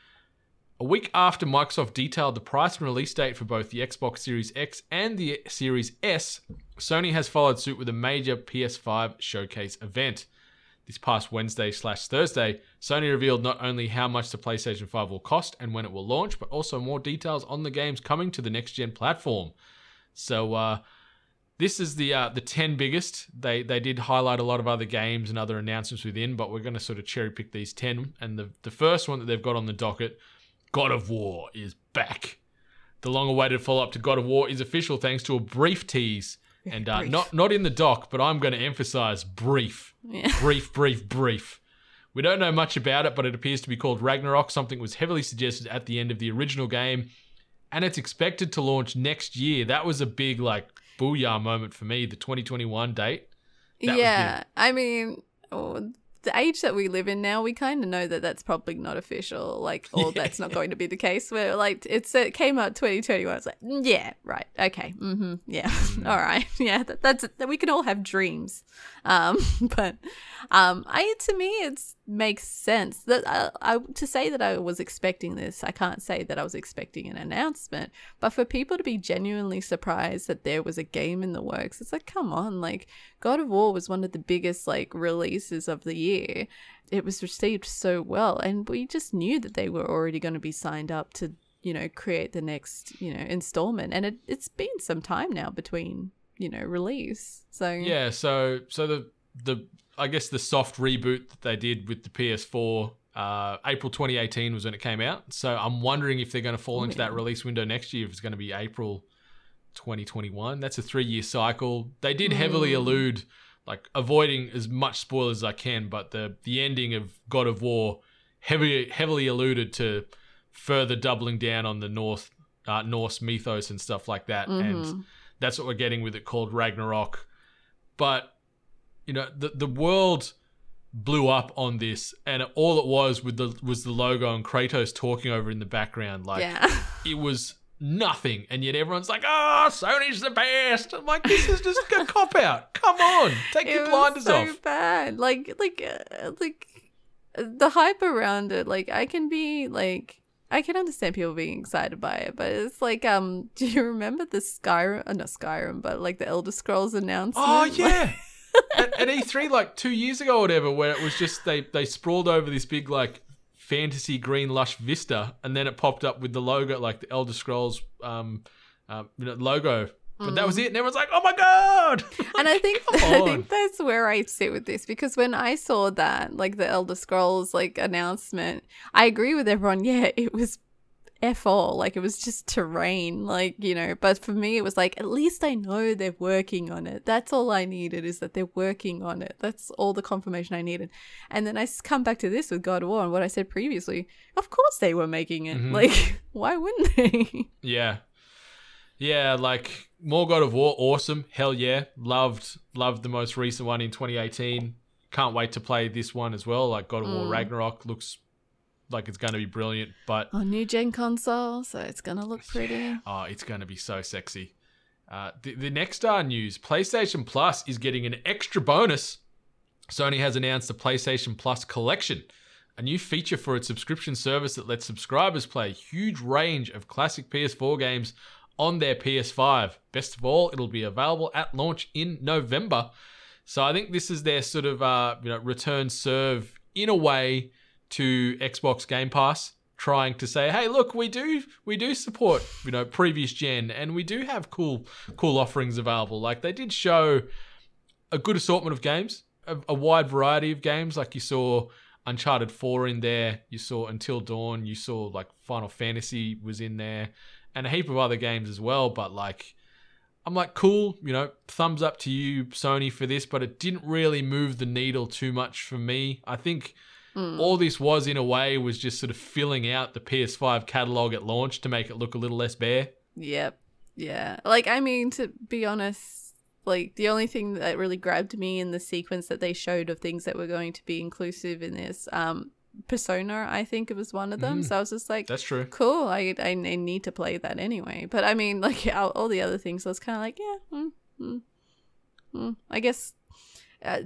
A week after Microsoft detailed the price and release date for both the Xbox Series X and the Series S, Sony has followed suit with a major PS5 showcase event. This past Wednesday/Thursday, Sony revealed not only how much the PlayStation 5 will cost and when it will launch, but also more details on the games coming to the next-gen platform. So this is the 10 biggest. They did highlight a lot of other games and other announcements within, but we're going to sort of cherry pick these 10. And the first one that they've got on the docket, God of War is back. The long-awaited follow-up to God of War is official thanks to a brief tease. And brief. Not in the doc, but I'm going to emphasize brief. Yeah. Brief. We don't know much about it, but it appears to be called Ragnarok, something was heavily suggested at the end of the original game. And it's expected to launch next year. That was a big, booyah moment for me, the 2021 date. That was big. I mean, the age that we live in now, we kind of know that that's probably not official. That's not going to be the case. Where, it came out 2021. It's yeah, right, okay, mm-hmm, yeah, all right. Yeah, that's we can all have dreams. To me, it makes sense. That to say that I was expecting this, I can't say that I was expecting an announcement, but for people to be genuinely surprised that there was a game in the works, it's come on, God of War was one of the biggest, releases of the year. It was received so well, and we just knew that they were already going to be signed up to, create the next, installment, and it's been some time now between, release. So yeah, so the I guess the soft reboot that they did with the PS4, April 2018 was when it came out. So I'm wondering if they're going to fall into that release window next year, if it's going to be April 2021. That's a 3-year cycle. They did heavily allude, avoiding as much spoilers as I can, but the ending of God of War heavily alluded to further doubling down on the Norse mythos and stuff like that. Mm-hmm. And that's what we're getting with it called Ragnarok. But the world blew up on this, and all it was with was the logo and Kratos talking over in the background. It was nothing, and yet everyone's Sony's the best. I'm this is just a cop out. Come on, take your blinders off. It was so bad. The hype around it. I can understand people being excited by it, but it's do you remember the Skyrim? Not Skyrim, but the Elder Scrolls announcement. Oh yeah. At E3 like 2 years ago or whatever, where it was just they sprawled over this big fantasy green lush vista, and then it popped up with the logo, the Elder Scrolls logo, but that was it, and everyone's oh my god. And I think that's where I sit with this, because when I saw that the Elder Scrolls announcement, I agree with everyone. Yeah, it was F all. It was just terrain, but for me it was at least I know they're working on it. That's all I needed, is that they're working on it. That's all the confirmation I needed. And then I come back to this with God of War and what I said previously. Of course they were making it. Mm-hmm. Why wouldn't they? Yeah. More God of War. Awesome. Hell yeah. Loved the most recent one in 2018. Can't wait to play this one as well. God of War Ragnarok looks it's going to be brilliant, but... Oh, new gen console, so it's going to look pretty. Yeah. Oh, it's going to be so sexy. The next news, PlayStation Plus is getting an extra bonus. Sony has announced the PlayStation Plus Collection, a new feature for its subscription service that lets subscribers play a huge range of classic PS4 games on their PS5. Best of all, it'll be available at launch in November. So I think this is their sort of return serve in a way to Xbox Game Pass, trying to say, hey, look, we do support, previous gen, and we do have cool offerings available. They did show a good assortment of games, a wide variety of games. You saw Uncharted 4 in there, you saw Until Dawn, you saw Final Fantasy was in there, and a heap of other games as well. But I'm cool, thumbs up to you, Sony, for this, but it didn't really move the needle too much for me. I think... all this was, in a way, was just sort of filling out the PS5 catalog at launch to make it look a little less bare. Yep. Yeah. To be honest, the only thing that really grabbed me in the sequence that they showed of things that were going to be inclusive in this, Persona, I think it was one of them. So I was just that's true. Cool. I need to play that anyway. But all the other things, I was kind of I guess.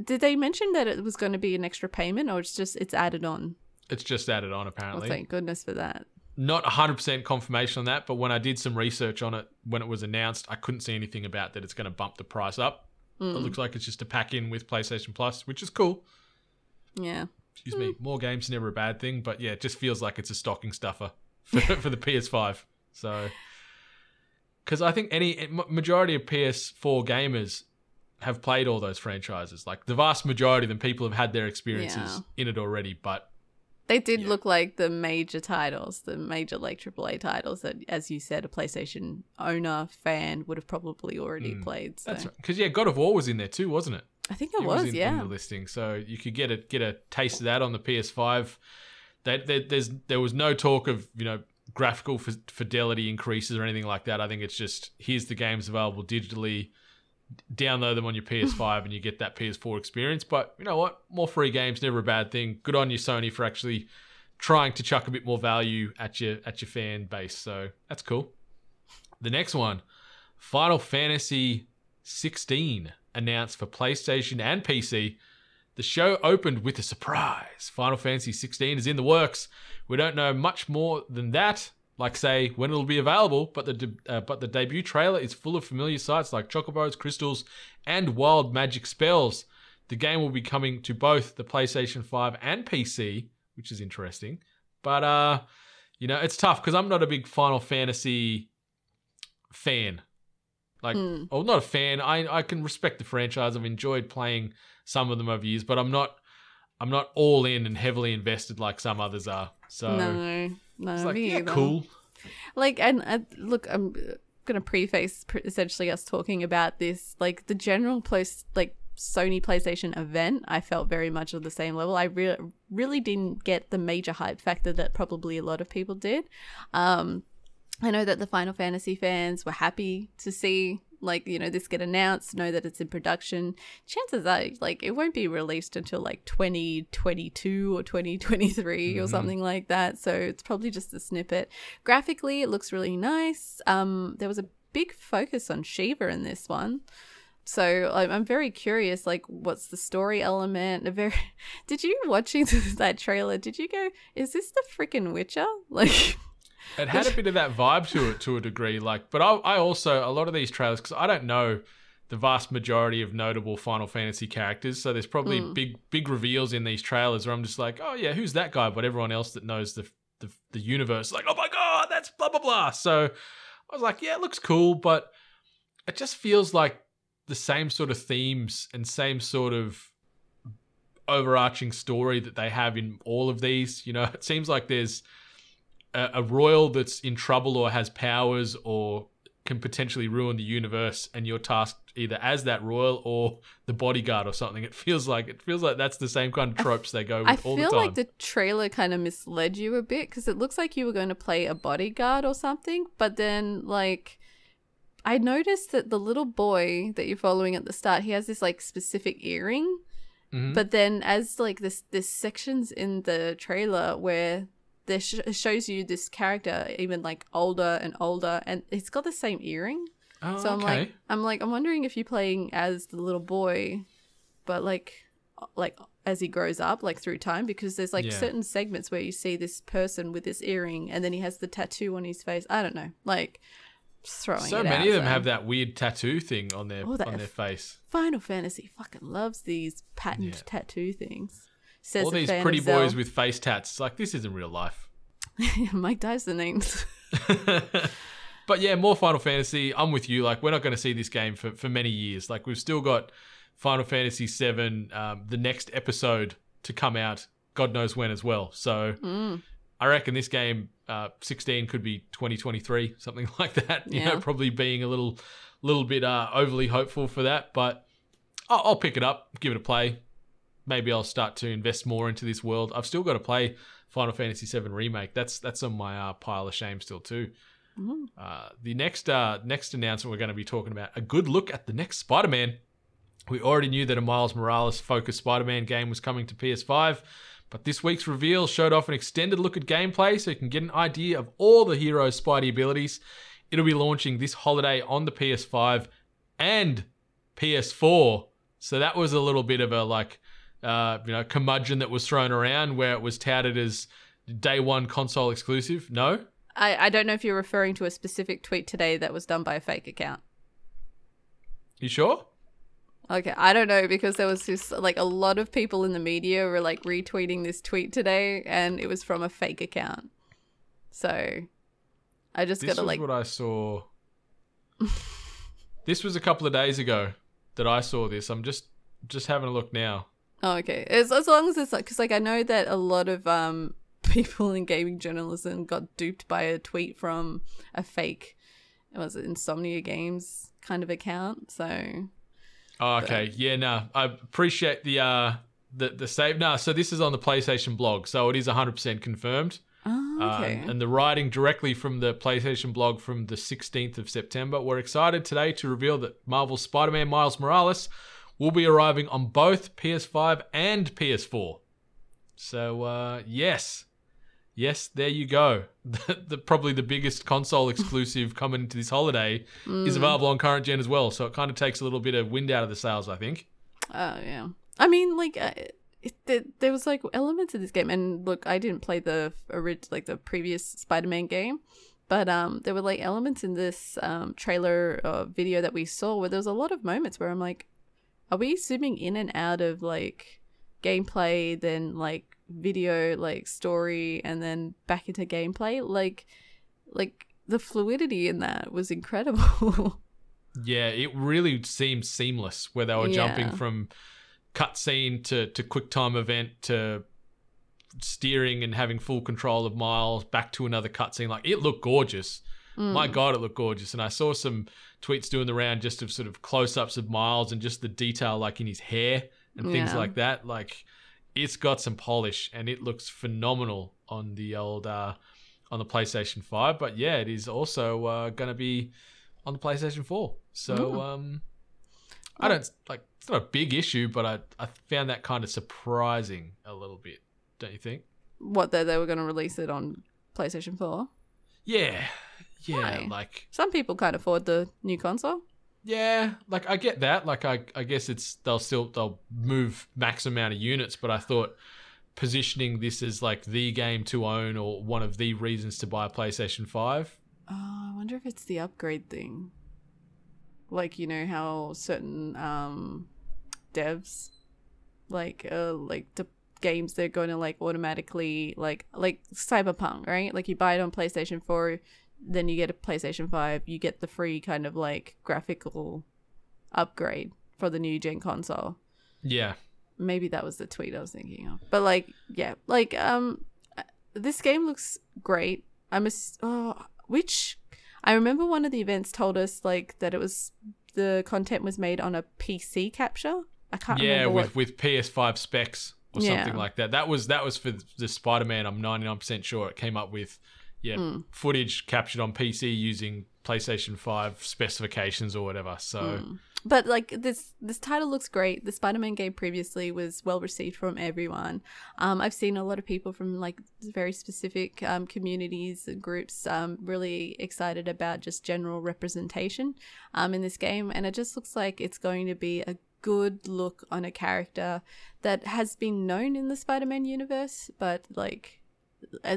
Did they mention that it was going to be an extra payment, or it's added on? It's just added on, apparently. Oh, thank goodness for that. Not 100% confirmation on that, but when I did some research on it when it was announced, I couldn't see anything about that it's going to bump the price up. It looks like it's just a pack in with PlayStation Plus, which is cool. Yeah. Excuse me. More games, never a bad thing, but yeah, it just feels like it's a stocking stuffer for the PS5. So... Because I think any majority of PS4 gamers have played all those franchises. Like the vast majority of them, people have had their experiences in it already. But they did look like the major titles, the major like AAA titles that, as you said, a PlayStation owner fan would have probably already played. So. That's right. Because God of War was in there too, wasn't it? I think it was in the listing, so you could get a taste of that on the PS5. There was no talk of graphical fidelity increases or anything like that. I think it's just, here's the games available digitally, download them on your PS5 and you get that PS4 experience. But you know what? More free games, never a bad thing. Good on you, Sony, for actually trying to chuck a bit more value at your fan base. So that's cool. The next one, Final Fantasy 16, announced for PlayStation and PC. The show opened with a surprise. Final Fantasy 16 is in the works. We don't know much more than that, like say when it'll be available, but the debut trailer is full of familiar sights like chocobos, crystals, and wild magic spells. The game will be coming to both the PlayStation 5 and PC, which is interesting. But it's tough because I'm not a big Final Fantasy fan. Not a fan. I can respect the franchise. I've enjoyed playing some of them over years, but I'm not all in and heavily invested like some others are. So no, it's like, yeah, cool. Like, and look, I'm gonna preface essentially us talking about this. Like the general Sony PlayStation event, I felt very much on the same level. I really didn't get the major hype factor that probably a lot of people did. I know that the Final Fantasy fans were happy to see, this get announced, know that it's in production. Chances are, it won't be released until, 2022 or 2023 or something like that. So it's probably just a snippet. Graphically, it looks really nice. There was a big focus on Shiva in this one. So I'm very curious, what's the story element? Did you, watching that trailer, did you go, is this the freaking Witcher? It had a bit of that vibe to a degree, but I also, a lot of these trailers, because I don't know the vast majority of notable Final Fantasy characters, so there's probably big reveals in these trailers where I'm just like, oh yeah, who's that guy? But everyone else that knows the universe, oh my God, that's blah, blah, blah. So I was like, yeah, it looks cool, but it just feels like the same sort of themes and same sort of overarching story that they have in all of these. It seems like there's a royal that's in trouble or has powers or can potentially ruin the universe, and you're tasked either as that royal or the bodyguard or something. It feels like that's the same kind of tropes they go with all the time. I feel like the trailer kind of misled you a bit because it looks like you were going to play a bodyguard or something, but then I noticed that the little boy that you're following at the start, he has this specific earring, but then as this sections in the trailer where it shows you this character even older and older, and it's got the same earring. Oh, so I'm okay. I'm wondering if you're playing as the little boy, but as he grows up through time, because there's certain segments where you see this person with this earring, and then he has the tattoo on his face. I don't know, so many of them have that weird tattoo thing on their face. Final Fantasy fucking loves these patent tattoo things. Says all these pretty boys with face tats. It's this isn't real life. Mike Tyson names. But yeah, more Final Fantasy. I'm with you. We're not going to see this game for many years. We've still got Final Fantasy 7, the next episode to come out, God knows when as well. So I reckon this game, 16, could be 2023, something like that. Probably being a little bit overly hopeful for that. But I'll pick it up, give it a play. Maybe I'll start to invest more into this world. I've still got to play Final Fantasy VII Remake. That's on my pile of shame still too. Mm-hmm. The next announcement we're going to be talking about, a good look at the next Spider-Man. We already knew that a Miles Morales-focused Spider-Man game was coming to PS5, but this week's reveal showed off an extended look at gameplay so you can get an idea of all the hero's Spidey abilities. It'll be launching this holiday on the PS5 and PS4. So that was a little bit of a curmudgeon that was thrown around where it was touted as day one console exclusive. No? I don't know if you're referring to a specific tweet today that was done by a fake account. You sure? Okay, I don't know, because there was just a lot of people in the media were retweeting this tweet today, and it was from a fake account. So I just got to. This is what I saw. This was a couple of days ago that I saw this. I'm just having a look now. Oh, okay. As long as it's like, because like I know that a lot of people in gaming journalism got duped by a tweet from a fake, was it Insomnia Games kind of account. So. Oh, okay. But. Yeah. No, I appreciate the save. No, so this is on the PlayStation blog, so it is 100% confirmed. Oh, okay. And the writing directly from the PlayStation blog from the 16th of September. We're excited today to reveal that Marvel's Spider-Man Miles Morales will be arriving on both PS5 and PS4. So, yes, there you go. Probably the biggest console exclusive coming into this holiday is available on current gen as well. So it kind of takes a little bit of wind out of the sails, I think. Oh, yeah. I mean, like... there was like elements of this game, and look, I didn't play the previous Spider-Man game, but there were like elements in this trailer or video that we saw where there was a lot of moments where I'm like, are we zooming in and out of like gameplay, then like video, like story, and then back into gameplay? Like the fluidity in that was incredible. Yeah, it really seemed seamless where they were jumping from cutscene to quick time event to steering and having full control of Miles back to another cutscene. Like, it looked gorgeous. My God, it looked gorgeous. And I saw some tweets doing the round just of sort of close-ups of Miles and just the detail like in his hair and things like that. Like, it's got some polish and it looks phenomenal on the old on the PlayStation 5. But yeah, it is also going to be on the PlayStation 4. So I don't like. It's not a big issue, but I found that kind of surprising a little bit, don't you think? What, that they were going to release it on PlayStation 4? Yeah. Why? Like, some people can't afford the new console. Yeah, like I get that. Like I guess it's they'll move max amount of units, but I thought positioning this as like the game to own or one of the reasons to buy a PlayStation 5. Oh, I wonder if it's the upgrade thing. Like, you know how certain devs like the games, they're going to like automatically like Cyberpunk, right? Like you buy it on PlayStation 4, then you get a PlayStation 5, you get the free kind of like graphical upgrade for the new gen console. Yeah, maybe that was the tweet I was thinking of. But like, yeah, like this game looks great. I remember one of the events told us like that it was the content was made on a PC capture. I can't remember. Yeah, with PS5 specs or something like that. That was for the Spider-Man. I'm 99% sure it came up with footage captured on PC using PlayStation 5 specifications or whatever. So, but like this title looks great. The Spider-Man game previously was well received from everyone. I've seen a lot of people from like very specific communities and groups really excited about just general representation in this game, and it just looks like it's going to be a good look on a character that has been known in the Spider-Man universe, but like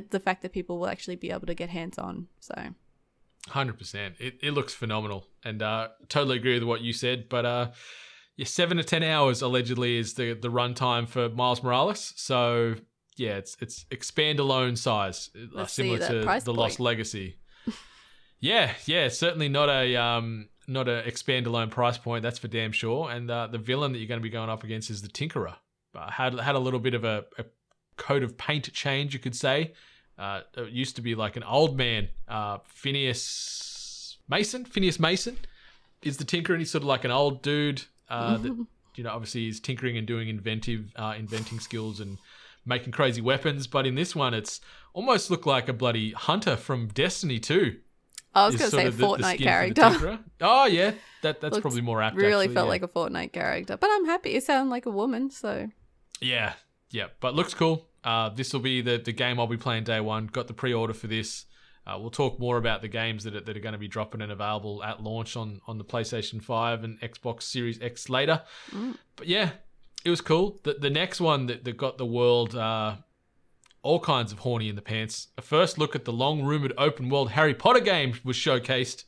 the fact that people will actually be able to get hands on. So 100%. It looks phenomenal, and totally agree with what you said, but 7 to 10 hours allegedly is the run time for Miles Morales. So yeah, it's expandalone size. Let's similar to the point. Lost Legacy. yeah, certainly not a expandalone price point, that's for damn sure. And the villain that you're going to be going up against is the Tinkerer. Had a little bit of a coat of paint change, you could say. It used to be like an old man, Phineas Mason is the Tinkerer, and he's sort of like an old dude that, you know, obviously is tinkering and doing inventing skills and making crazy weapons. But in this one, it's almost looked like a bloody hunter from Destiny 2. I was going to say Fortnite character. Oh yeah, that's probably more apt. Really actually, felt like a Fortnite character, but I'm happy it sounded like a woman. So yeah, but looks cool. This will be the game I'll be playing day one. Got the pre-order for this. We'll talk more about the games that are going to be dropping and available at launch on the PlayStation 5 and Xbox Series X later. But yeah, it was cool. The next one that got the world all kinds of horny in the pants. A first look at the long-rumored open-world Harry Potter game was showcased.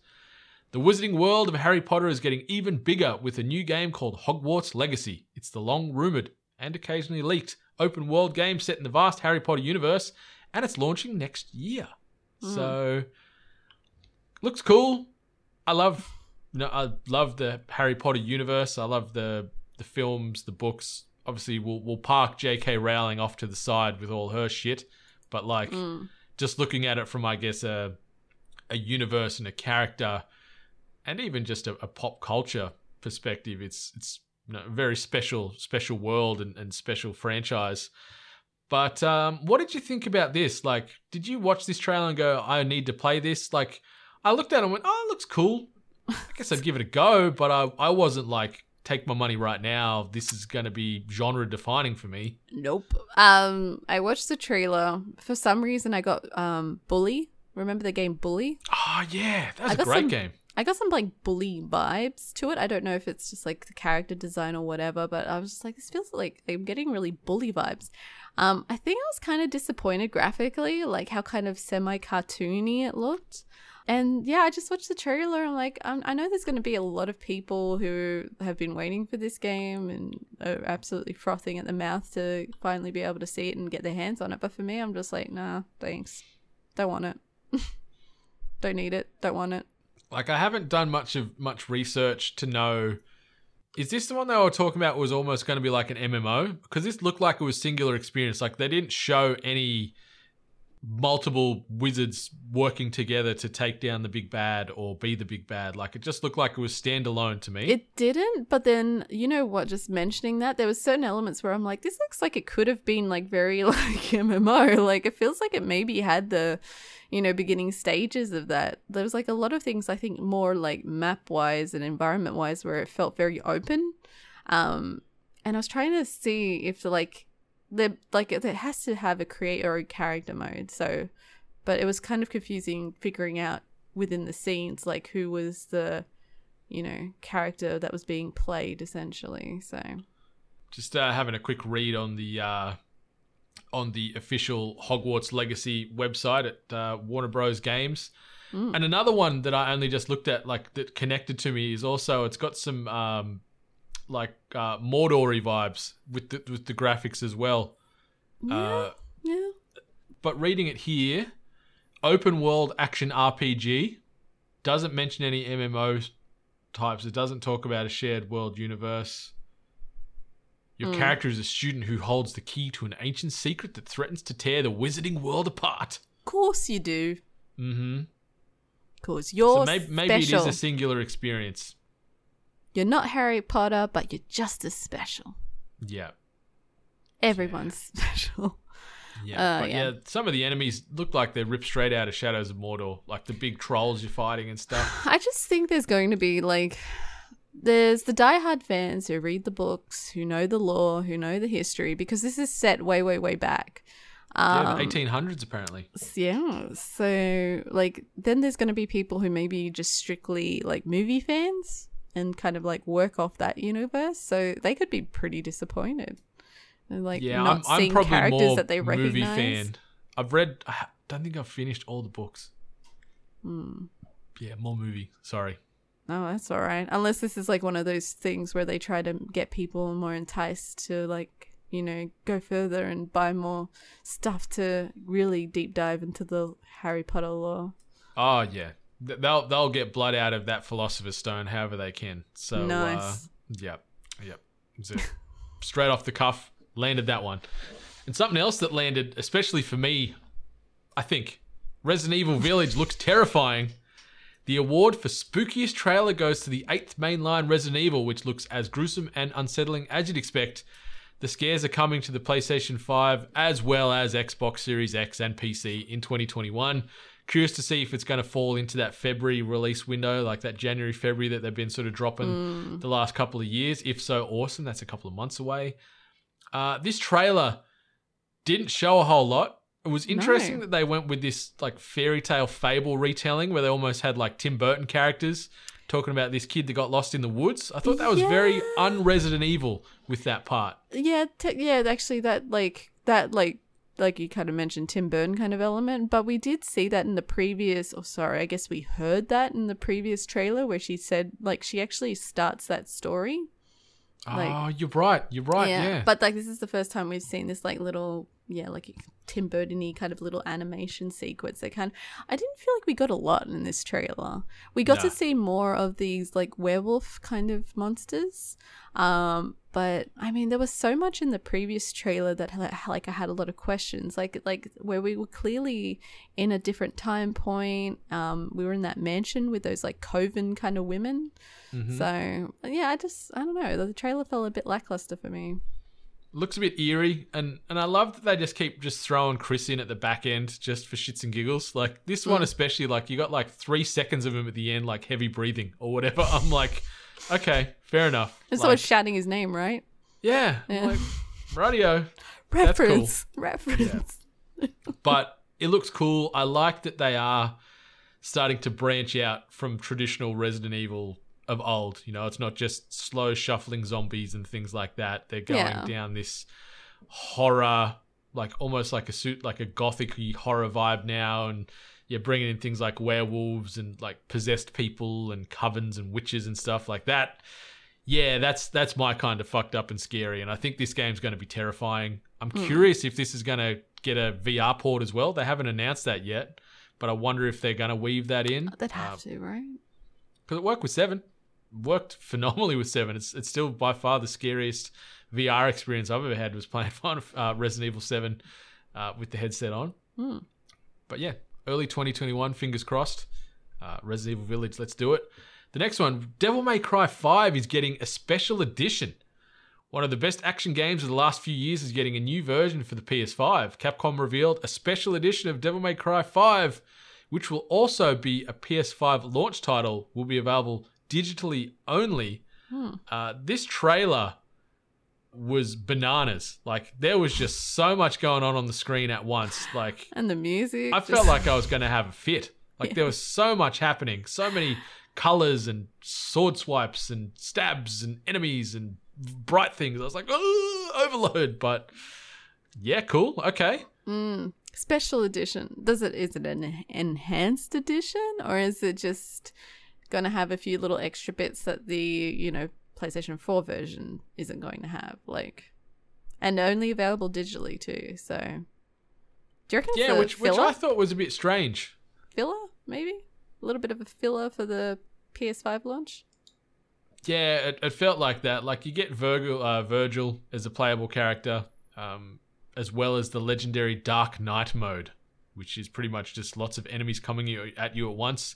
The Wizarding World of Harry Potter is getting even bigger with a new game called Hogwarts Legacy. It's the long-rumored and occasionally leaked open world game set in the vast Harry Potter universe, and it's launching next year. So looks cool. I love No, I love the Harry Potter universe. I love the films, the books. Obviously, we'll park J.K. Rowling off to the side with all her shit, but like just looking at it from, I guess, a universe and a character, and even just a pop culture perspective, it's you know, a very special world and special franchise. But what did you think about this? Like, did you watch this trailer and go, "I need to play this"? Like, I looked at it and went, "Oh, it looks cool. I guess I'd give it a go," but I wasn't like, take my money right now, this is going to be genre-defining for me. Nope. I watched the trailer. For some reason, I got Bully. Remember the game Bully? Oh, yeah. That was a great game. I got some, like, Bully vibes to it. I don't know if it's just, like, the character design or whatever, but I was just like, this feels like I'm getting really Bully vibes. I think I was kind of disappointed graphically, like how kind of semi-cartoony it looked. And yeah, I just watched the trailer. I'm like, I know there's going to be a lot of people who have been waiting for this game and are absolutely frothing at the mouth to finally be able to see it and get their hands on it. But for me, I'm just like, nah, thanks. Don't want it. Don't need it. Don't want it. Like, I haven't done much research to know, is this the one they were talking about was almost going to be like an MMO? Because this looked like it was singular experience. Like, they didn't show any multiple wizards working together to take down the big bad or be the big bad. Like, it just looked like it was standalone to me. It didn't, but then, you know what, just mentioning that, there were certain elements where I'm like, this looks like it could have been like very like MMO. Like, it feels like it maybe had the, you know, beginning stages of that. There was like a lot of things, I think, more like map wise and environment wise where it felt very open. And I was trying to see if it has to have a creator or character mode. So, but it was kind of confusing figuring out within the scenes, like, who was the, you know, character that was being played, essentially. So, just having a quick read on the official Hogwarts Legacy website at Warner Bros. Games. And another one that I only just looked at, like, that connected to me is also, it's got some Mordor-y vibes with the graphics as well. Yeah. But reading it here, open world action RPG, doesn't mention any MMO types. It doesn't talk about a shared world universe. Your character is a student who holds the key to an ancient secret that threatens to tear the wizarding world apart. Of course you do. Mm-hmm. Because you're so maybe special. It is a singular experience. You're not Harry Potter, but you're just as special. Yeah. Everyone's special. Yeah. But yeah, some of the enemies look like they're ripped straight out of Shadows of Mordor, like the big trolls you're fighting and stuff. I just think there's going to be, like, there's the diehard fans who read the books, who know the lore, who know the history, because this is set way, way, way back. The 1800s, apparently. Yeah. So, like, then there's going to be people who maybe just strictly, like, movie fans and kind of like work off that universe, so they could be pretty disappointed. And like, yeah, not I'm seeing probably characters more that they movie recognize. Fan. I don't think I've finished all the books. Yeah, more movie. Sorry. No, that's all right. Unless this is like one of those things where they try to get people more enticed to, like, you know, go further and buy more stuff to really deep dive into the Harry Potter lore. Oh yeah. They'll get blood out of that Philosopher's Stone however they can. So nice. Yep. Straight off the cuff, landed that one. And something else that landed, especially for me, I think, Resident Evil Village looks terrifying. The award for spookiest trailer goes to the 8th mainline Resident Evil, which looks as gruesome and unsettling as you'd expect. The scares are coming to the PlayStation 5 as well as Xbox Series X and PC in 2021. Curious to see if it's going to fall into that February release window, like that January, February that they've been sort of dropping the last couple of years. If so, awesome. That's a couple of months away. This trailer didn't show a whole lot. It was interesting that they went with this like fairy tale fable retelling where they almost had like Tim Burton characters talking about this kid that got lost in the woods. I thought that was very un-Resident Evil with that part. Yeah, actually that you kind of mentioned Tim Burton kind of element, but we did see that in the previous, I guess we heard that in the previous trailer where she said, like, she actually starts that story. You're right. Yeah. But, like, this is the first time we've seen this, like, little, yeah, like Tim Burton-y kind of little animation sequence. I didn't feel like we got a lot in this trailer. We got to see more of these like werewolf kind of monsters. But I mean, there was so much in the previous trailer that like I had a lot of questions, like where we were clearly in a different time point. We were in that mansion with those like coven kind of women. Mm-hmm. So yeah, I don't know. The trailer felt a bit lackluster for me. Looks a bit eerie, and I love that they just keep just throwing Chris in at the back end just for shits and giggles. Like this one especially, like you got like 3 seconds of him at the end, like heavy breathing or whatever. I'm like, okay, fair enough. And so like, it's shouting his name, right? Yeah. Like, radio. Reference. Yeah. But it looks cool. I like that they are starting to branch out from traditional Resident Evil of old. You know, it's not just slow shuffling zombies and things like that. They're going down this horror, like almost like a gothic-y horror vibe now, and you're bringing in things like werewolves and like possessed people and covens and witches and stuff like that. Yeah, that's my kind of fucked up and scary, and I think this game's going to be terrifying. I'm curious if this is going to get a VR port as well. They haven't announced that yet, but I wonder if they're going to weave that in. They'd have to, right? Because it worked with 7. Worked phenomenally with 7. It's still by far the scariest VR experience I've ever had, was playing Resident Evil 7 with the headset on. But yeah, early 2021, fingers crossed. Resident Evil Village, let's do it. The next one, Devil May Cry 5 is getting a special edition. One of the best action games of the last few years is getting a new version for the PS5. Capcom revealed a special edition of Devil May Cry 5, which will also be a PS5 launch title, will be available digitally only. This trailer was bananas. Like, there was just so much going on the screen at once. Like, and the music. I felt like I was going to have a fit. Like, there was so much happening. So many colors and sword swipes and stabs and enemies and bright things. I was like, oh, overload. But, yeah, cool. Okay. Special edition. Is it an enhanced edition, or is it just going to have a few little extra bits that the, you know, PlayStation 4 version isn't going to have? Like, and only available digitally too. So, do you reckon? Yeah, which I thought was a bit strange. Filler, maybe a little bit of a filler for the PS5 launch. Yeah, it felt like that. Like, you get Virgil as a playable character. As well as the legendary Dark Knight mode, which is pretty much just lots of enemies coming at you at once.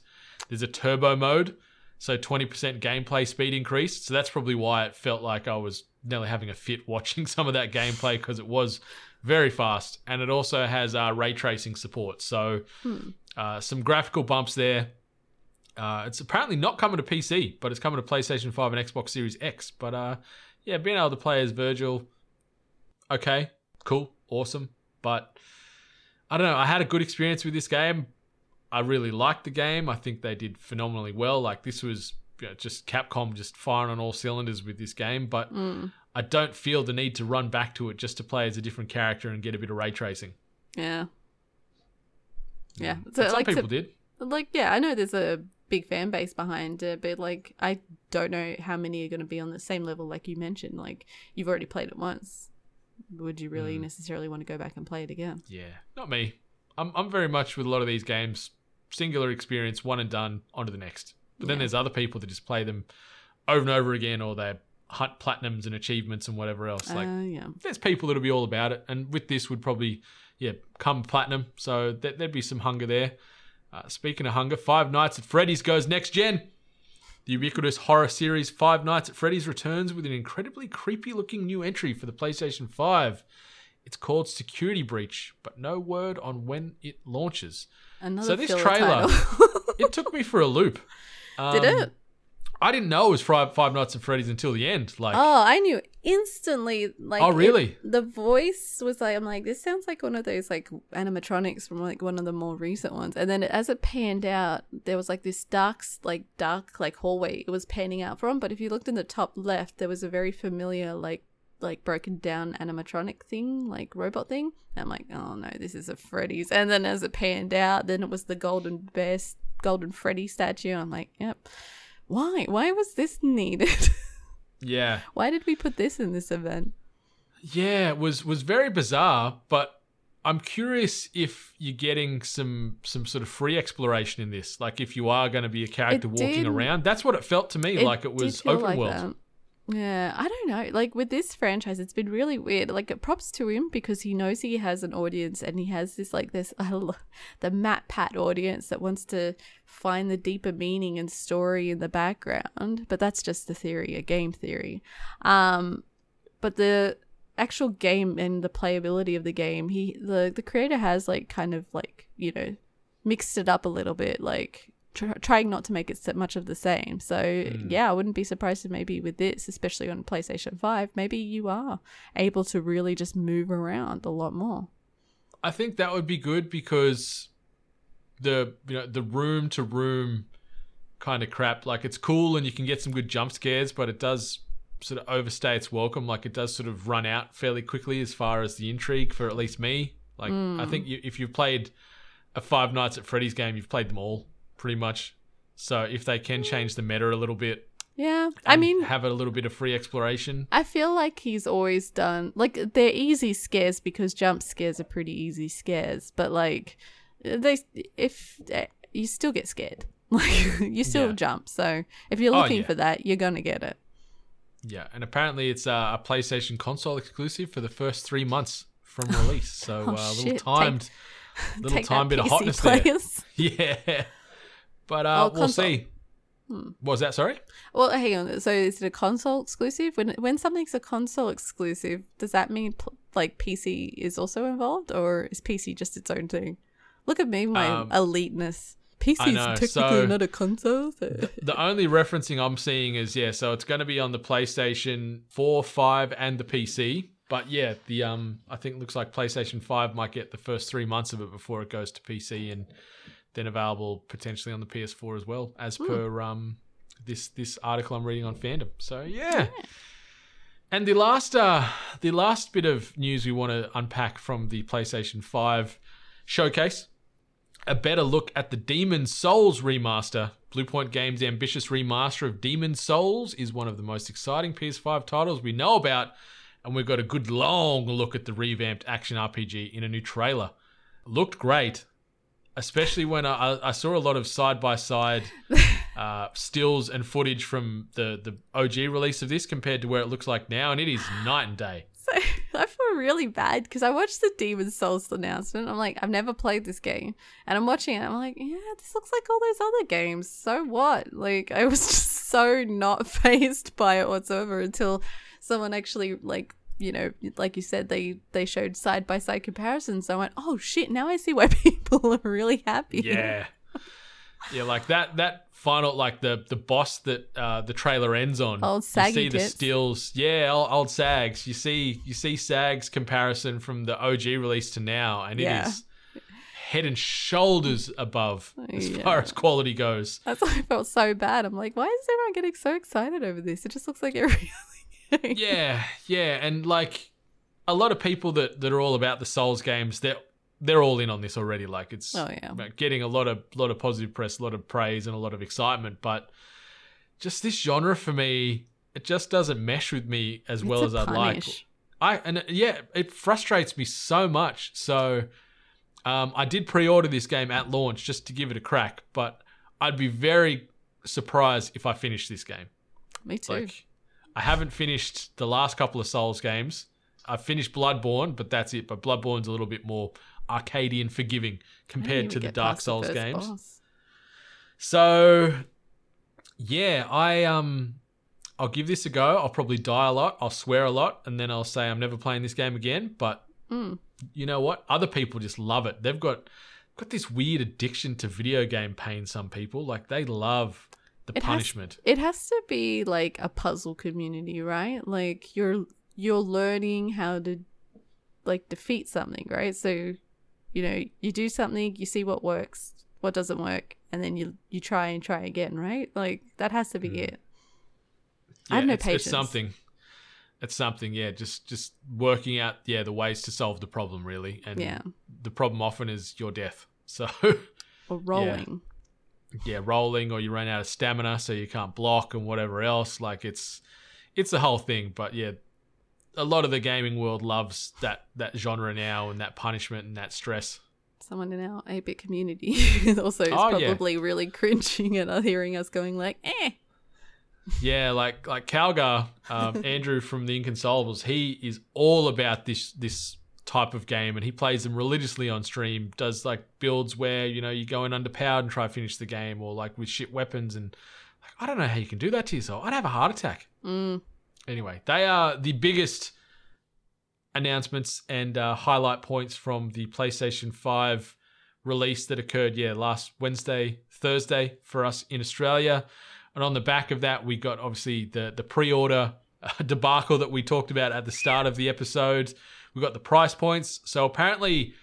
There's a turbo mode, so 20% gameplay speed increased. So that's probably why it felt like I was nearly having a fit watching some of that gameplay, because it was very fast. And it also has ray tracing support. So some graphical bumps there. It's apparently not coming to PC, but it's coming to PlayStation 5 and Xbox Series X. But yeah, being able to play as Virgil, okay. Cool, awesome, but I don't know. I had a good experience with this game. I really liked the game. I think they did phenomenally well. Like, this was, you know, just Capcom just firing on all cylinders with this game, but I don't feel the need to run back to it just to play as a different character and get a bit of ray tracing. Yeah. So, some people did. Like, yeah, I know there's a big fan base behind it, but like, I don't know how many are going to be on the same level like you mentioned. Like, you've already played it once. Would you really necessarily want to go back and play it again? Yeah, not me. I'm very much with a lot of these games, singular experience, one and done, on to the next. But then there's other people that just play them over and over again, or they hunt platinums and achievements and whatever else. Like, there's people that'll be all about it, and with this would probably come platinum. So there'd be some hunger there. Speaking of hunger, Five Nights at Freddy's goes next gen. The ubiquitous horror series Five Nights at Freddy's returns with an incredibly creepy-looking new entry for the PlayStation 5. It's called Security Breach, but no word on when it launches. Another so this trailer, it took me for a loop. Did it? I didn't know it was Five Nights at Freddy's until the end. Like, oh, I knew instantly. Like, oh, really? The voice was like, I'm like, this sounds like one of those like animatronics from like one of the more recent ones. And then as it panned out, there was like this dark hallway it was panning out from. But if you looked in the top left, there was a very familiar like broken down animatronic thing, like robot thing. And I'm like, oh no, this is a Freddy's. And then as it panned out, then it was the golden Freddy statue. And I'm like, yep. Why was this needed? Why did we put this in this event? Yeah, it was very bizarre, but I'm curious if you're getting some sort of free exploration in this. Like if you are going to be a character walking around. That's what it felt to me, like it was open world. That. Yeah, I don't know. Like with this franchise, it's been really weird. Like props to him because he knows he has an audience and he has this like this the MatPat audience that wants to find the deeper meaning and story in the background. But that's just the theory, a game theory. But the actual game and the playability of the game, the creator has like kind of like, you know, mixed it up a little bit, like trying not to make it much of the same. So yeah, I wouldn't be surprised if maybe with this, especially on PlayStation 5, maybe you are able to really just move around a lot more. I think that would be good because the room to room kind of crap, like it's cool and you can get some good jump scares, but it does sort of overstay its welcome. Like it does sort of run out fairly quickly as far as the intrigue for at least me. Like I think if you've played a Five Nights at Freddy's game, you've played them all. Pretty much. So if they can change the meta a little bit. Yeah. I mean, have a little bit of free exploration. I feel like he's always done, like, they're easy scares because jump scares are pretty easy scares. But, like, you still get scared. Like, you still jump. So if you're looking for that, you're going to get it. Yeah. And apparently it's a PlayStation console exclusive for the first 3 months from release. So a little timed bit of hotness players. There. Yeah. But we'll see. What was that? Sorry? Well, hang on. So is it a console exclusive? When something's a console exclusive, does that mean like PC is also involved, or is PC just its own thing? Look at me, my eliteness. PC is technically not a console. So. The only referencing I'm seeing is, so it's going to be on the PlayStation 4, 5 and the PC. But yeah, the I think it looks like PlayStation 5 might get the first 3 months of it before it goes to PC and then available potentially on the PS4 as well, as per this article I'm reading on Fandom. So yeah. And the last bit of news we want to unpack from the PlayStation 5 showcase, a better look at the Demon's Souls remaster. Bluepoint Games' ambitious remaster of Demon's Souls is one of the most exciting PS5 titles we know about, and we've got a good long look at the revamped action RPG in a new trailer. Looked great. Especially when I saw a lot of side-by-side stills and footage from the OG release of this compared to where it looks like now, and it is night and day. So I feel really bad because I watched the Demon's Souls announcement. I'm like, I've never played this game. And I'm watching it, and I'm like, yeah, this looks like all those other games. So what? Like, I was just so not phased by it whatsoever until someone actually, like, you know, like you said, they showed side-by-side comparisons. So I went, oh, shit, now I see why people are really happy. Yeah. Yeah, like that final, like the boss that the trailer ends on. Old Saggy you see tits. The stills. Yeah, old Sags. You see Sags comparison from the OG release to now, and it is head and shoulders above as far as quality goes. That's why I felt so bad. I'm like, why is everyone getting so excited over this? It just looks like it really yeah, and like a lot of people that are all about the Souls games, they're all in on this already. Like it's getting a lot of positive press, a lot of praise, and a lot of excitement. But just this genre for me, it just doesn't mesh with me as well as I'd like. It frustrates me so much. So I did pre-order this game at launch just to give it a crack, but I'd be very surprised if I finished this game. Me too. Like, I haven't finished the last couple of Souls games. I've finished Bloodborne, but that's it. But Bloodborne's a little bit more arcadey and forgiving compared to the Dark Souls games. Boss. So, yeah, I'll give this a go. I'll probably die a lot. I'll swear a lot. And then I'll say I'm never playing this game again. But you know what? Other people just love it. They've got this weird addiction to video game pain, some people. Like, they love the punishment. It has to be like a puzzle community, right? Like you're learning how to like defeat something, right? So, you know, you do something, you see what works, what doesn't work, and then you try again, right? Like that has to be it. Yeah, I have no patience. It's something, yeah. Just working out, the ways to solve the problem, really. And the problem often is your death. So or rolling. Yeah. Yeah, rolling, or you run out of stamina so you can't block and whatever else. Like it's the whole thing. But yeah, a lot of the gaming world loves that genre now, and that punishment and that stress. Someone in our 8-bit community also is probably really cringing at hearing us going like, eh. Yeah, like Calgar, Andrew from The Inconsolables, he is all about this type of game, and he plays them religiously on stream, does like builds where, you know, you go in underpowered and try to finish the game, or like with shit weapons, and like, I don't know how you can do that to yourself. I'd have a heart attack. Mm. Anyway, they are the biggest announcements and highlight points from the PlayStation 5 release that occurred, last Thursday for us in Australia. And on the back of that, we got obviously the pre-order debacle that we talked about at the start of the episode. We got the price points. So apparently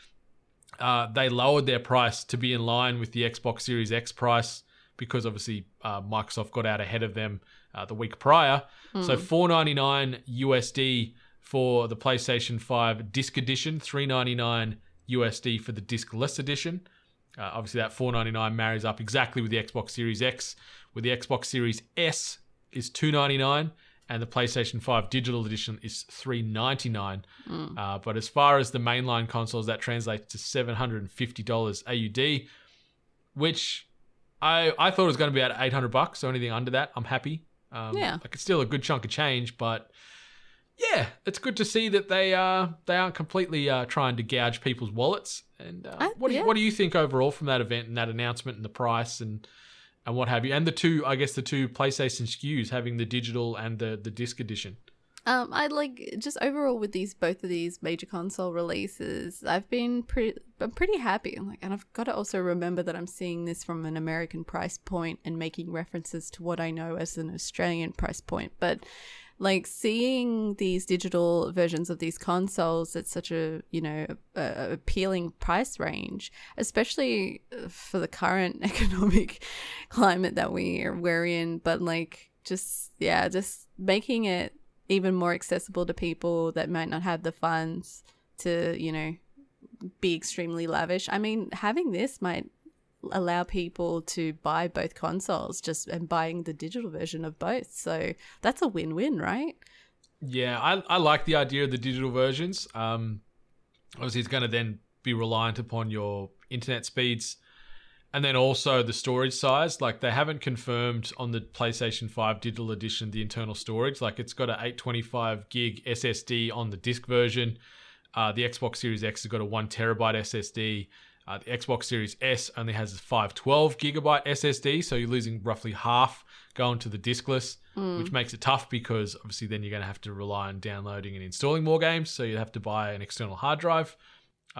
they lowered their price to be in line with the Xbox Series X price because obviously Microsoft got out ahead of them the week prior. Mm. So $4.99 USD for the PlayStation 5 disc edition, $3.99 USD for the disc-less edition. Obviously, that $4.99 marries up exactly with the Xbox Series X, where the Xbox Series S is $2.99 and the PlayStation 5 digital edition is $3.99. Mm. But as far as the mainline consoles, that translates to $750 AUD, which I thought it was going to be about $800, so anything under that, I'm happy. Like, it's still a good chunk of change, but... yeah, it's good to see that they aren't completely trying to gouge people's wallets. And what do you think overall from that event and that announcement and the price and what have you? And the two PlayStation SKUs having the digital and the disc edition. I like just overall with both of these major console releases, I've been pretty happy. I'm like, and I've got to also remember that I'm seeing this from an American price point and making references to what I know as an Australian price point, but. Like, seeing these digital versions of these consoles at such a, you know, appealing price range, especially for the current economic climate that we're in, but like just making it even more accessible to people that might not have the funds to, you know, be extremely lavish. I mean, having this might allow people to buy both consoles and buying the digital version of both. So that's a win-win, right? Yeah, I like the idea of the digital versions. Obviously, it's going to then be reliant upon your internet speeds and then also the storage size. Like, they haven't confirmed on the PlayStation 5 digital edition the internal storage. Like, it's got an 825 gig SSD on the disc version. The Xbox Series X has got a 1 terabyte SSD. The Xbox Series S only has a 512 gigabyte SSD, so you're losing roughly half going to the diskless, which makes it tough because obviously then you're going to have to rely on downloading and installing more games, so you'd have to buy an external hard drive,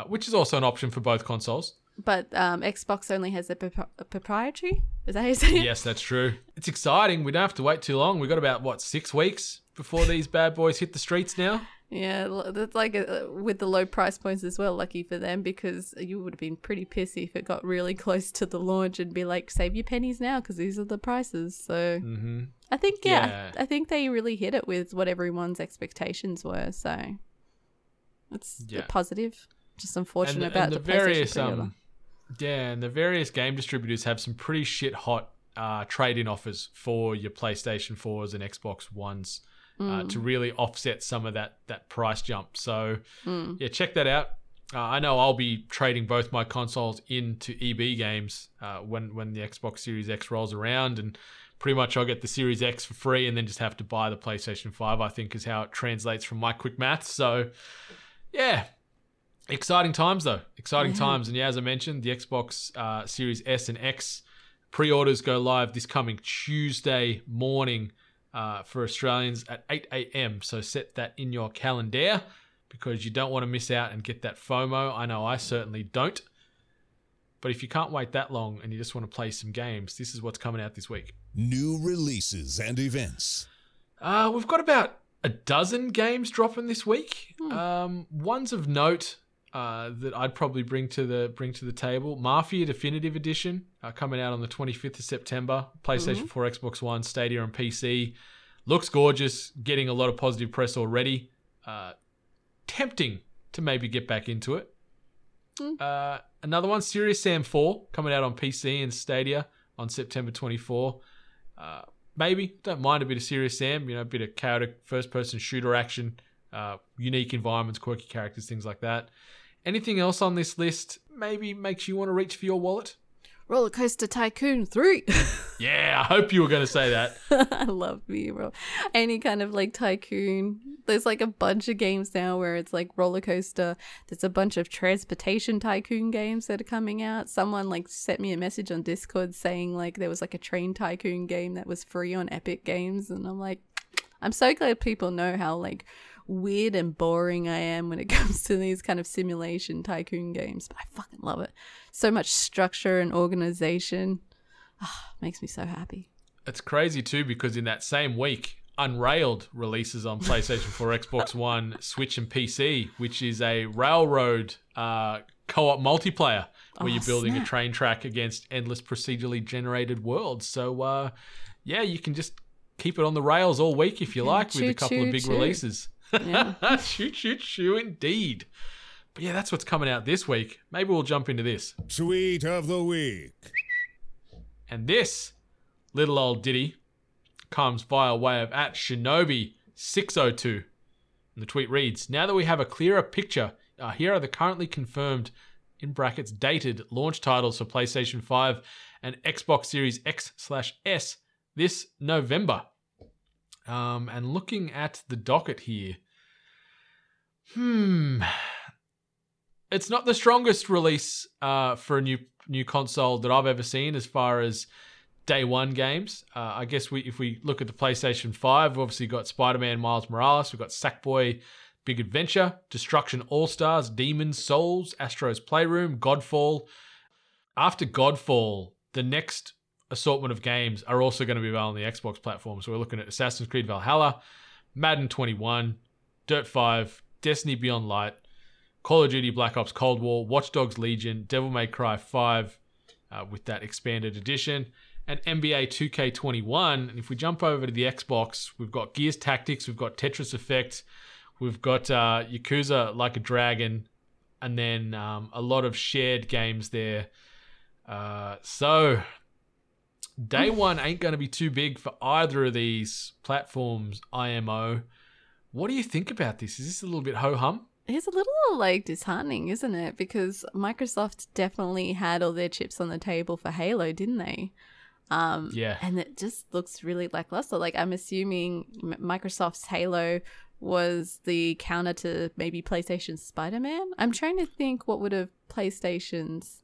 which is also an option for both consoles. But Xbox only has a proprietary? Is that how you say it? Yes, that's true. It's exciting. We don't have to wait too long. We've got about, 6 weeks before these bad boys hit the streets now? Yeah, that's like with the low price points as well, lucky for them, because you would have been pretty pissy if it got really close to the launch and be like, save your pennies now because these are the prices. So I think, I think they really hit it with what everyone's expectations were. So it's positive, just unfortunate about the various PlayStation pre-order. And the various game distributors have some pretty shit hot trade-in offers for your PlayStation 4s and Xbox Ones. To really offset some of that price jump. So, check that out. I know I'll be trading both my consoles into EB games when the Xbox Series X rolls around, and pretty much I'll get the Series X for free and then just have to buy the PlayStation 5, I think is how it translates from my quick math. So, yeah, exciting times though. And as I mentioned, the Xbox Series S and X pre-orders go live this coming Tuesday morning. For Australians at 8 a.m. So set that in your calendar because you don't want to miss out and get that FOMO. I know I certainly don't. But if you can't wait that long and you just want to play some games, this is what's coming out this week. New releases and events. We've got about a dozen games dropping this week. Ones of note that I'd probably bring to the table. Mafia Definitive Edition coming out on the 25th of September. PlayStation 4, Xbox One, Stadia and PC. Looks gorgeous. Getting a lot of positive press already. Tempting to maybe get back into it. Another one, Serious Sam 4 coming out on PC and Stadia on September 24. Maybe. Don't mind a bit of Serious Sam. You know, a bit of chaotic first-person shooter action. unique environments, quirky characters, things like that. Anything else on this list maybe makes you want to reach for your wallet? Roller Coaster Tycoon 3. Yeah, I hope you were going to say that. I love me, bro. Any kind of like tycoon. There's like a bunch of games now where it's like roller coaster. There's a bunch of transportation tycoon games that are coming out. Someone like sent me a message on Discord saying like there was like a train tycoon game that was free on Epic Games, and I'm like, I'm so glad people know how like weird and boring I am when it comes to these kind of simulation tycoon games, but I fucking love it. So much structure and organization. Oh, makes me so happy. It's crazy too, because in that same week, Unrailed releases on PlayStation 4, Xbox One, Switch and PC, which is a railroad co-op multiplayer where you're building a train track against endless procedurally generated worlds. So yeah, you can just keep it on the rails all week if you like, with a couple of big releases. Yeah. Shoot, indeed. But yeah, that's what's coming out this week. Maybe we'll jump into this. Tweet of the week. And this little old ditty comes via way of @Shinobi602. And the tweet reads, now that we have a clearer picture, here are the currently confirmed, in brackets, dated launch titles for PlayStation 5 and Xbox Series X/S this November. And looking at the docket here, it's not the strongest release for a new console that I've ever seen as far as day one games. I guess if we look at the PlayStation 5, we've obviously got Spider-Man Miles Morales, we've got Sackboy Big Adventure, Destruction All-Stars, Demon's Souls, Astro's Playroom, Godfall. After Godfall, the next assortment of games are also going to be available on the Xbox platform. So we're looking at Assassin's Creed Valhalla, Madden 21, Dirt 5, Destiny Beyond Light, Call of Duty Black Ops Cold War, Watch Dogs Legion, Devil May Cry 5 with that expanded edition, and NBA 2K21. And if we jump over to the Xbox, we've got Gears Tactics, we've got Tetris Effect, we've got Yakuza Like a Dragon, and then a lot of shared games there. So day one ain't going to be too big for either of these platforms, IMO. What do you think about this? Is this a little bit ho-hum? It's a little like disheartening, isn't it? Because Microsoft definitely had all their chips on the table for Halo, didn't they? Yeah. And it just looks really lackluster. Like, I'm assuming Microsoft's Halo was the counter to maybe PlayStation's Spider-Man. I'm trying to think what would have PlayStation's...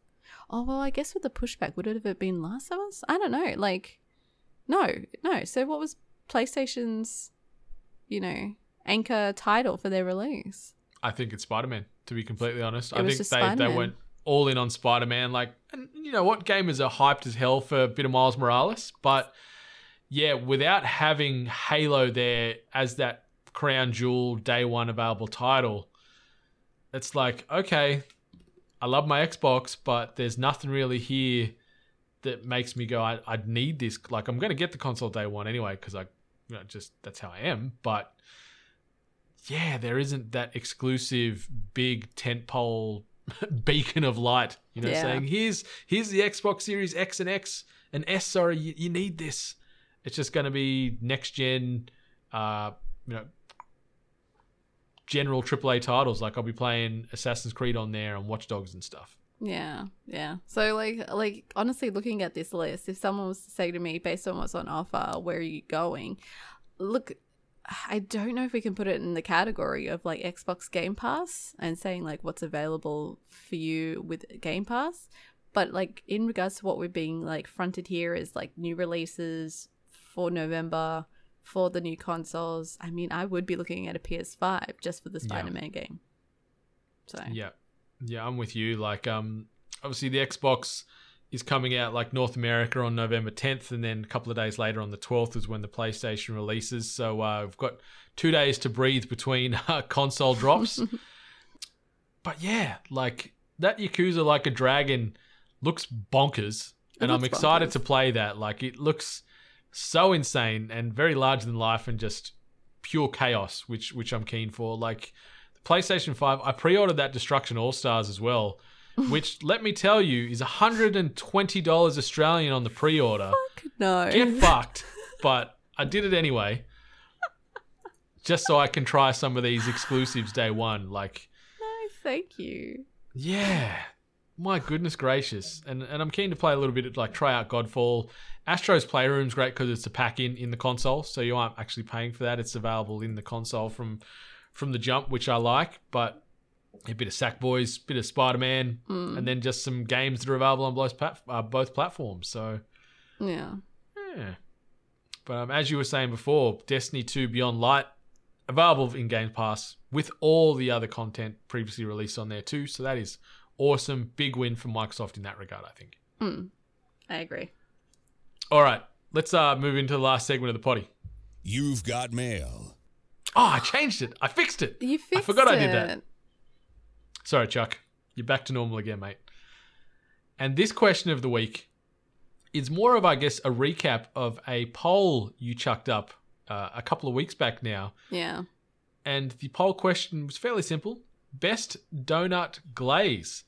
Oh, well, I guess with the pushback, would it have been Last of Us? I don't know. Like, no. So what was PlayStation's, anchor title for their release? I think it's Spider-Man, to be completely honest. I think they went all in on Spider-Man. Like, and you know what? Gamers are hyped as hell for a bit of Miles Morales. But, yeah, without having Halo there as that crown jewel, day one available title, it's like, okay, I love my Xbox, but there's nothing really here that makes me go, I'd need this. Like, I'm going to get the console day one anyway because that's how I am. But, yeah, there isn't that exclusive big tentpole beacon of light, saying, here's the Xbox Series X and S. Sorry, you need this. It's just going to be next-gen, general AAA titles. Like, I'll be playing Assassin's Creed on there and Watch Dogs and stuff. Yeah. So, like honestly, looking at this list, if someone was to say to me, based on what's on offer, where are you going? Look, I don't know if we can put it in the category of, like, Xbox Game Pass and saying, like, what's available for you with Game Pass. But, like, in regards to what we're being, like, fronted here is, like, new releases for November for the new consoles, I mean, I would be looking at a PS5 just for the Spider-Man game. So yeah, I'm with you. Like, obviously the Xbox is coming out like North America on November 10th, and then a couple of days later on the 12th is when the PlayStation releases. So we've got 2 days to breathe between console drops. But yeah, like that Yakuza Like a Dragon looks bonkers, and I'm excited to play that. Like, it looks so insane and very larger than life and just pure chaos, which I'm keen for. Like, the PlayStation 5, I pre-ordered that Destruction All-Stars as well, which, let me tell you, is $120 Australian on the pre-order. Fuck no. Get fucked. But I did it anyway. just so I can try some of these exclusives day one. Like, no, thank you. Yeah. My goodness gracious. And I'm keen to play a little bit of, like, try out Godfall. Astro's Playroom's great because it's a pack-in in the console, so you aren't actually paying for that. It's available in the console from the jump, which I like. But a bit of Sackboys, a bit of Spider-Man, and then just some games that are available on both platforms. So, yeah. But as you were saying before, Destiny 2 Beyond Light, available in Game Pass with all the other content previously released on there too. So that is awesome. Big win for Microsoft in that regard, I think. I agree. All right, let's move into the last segment of the potty. You've got mail. Oh, I changed it. I fixed it. You fixed it. I forgot I did that. Sorry, Chuck. You're back to normal again, mate. And this question of the week is more of, I guess, a recap of a poll you chucked up a couple of weeks back now. Yeah. And the poll question was fairly simple. Best donut glaze.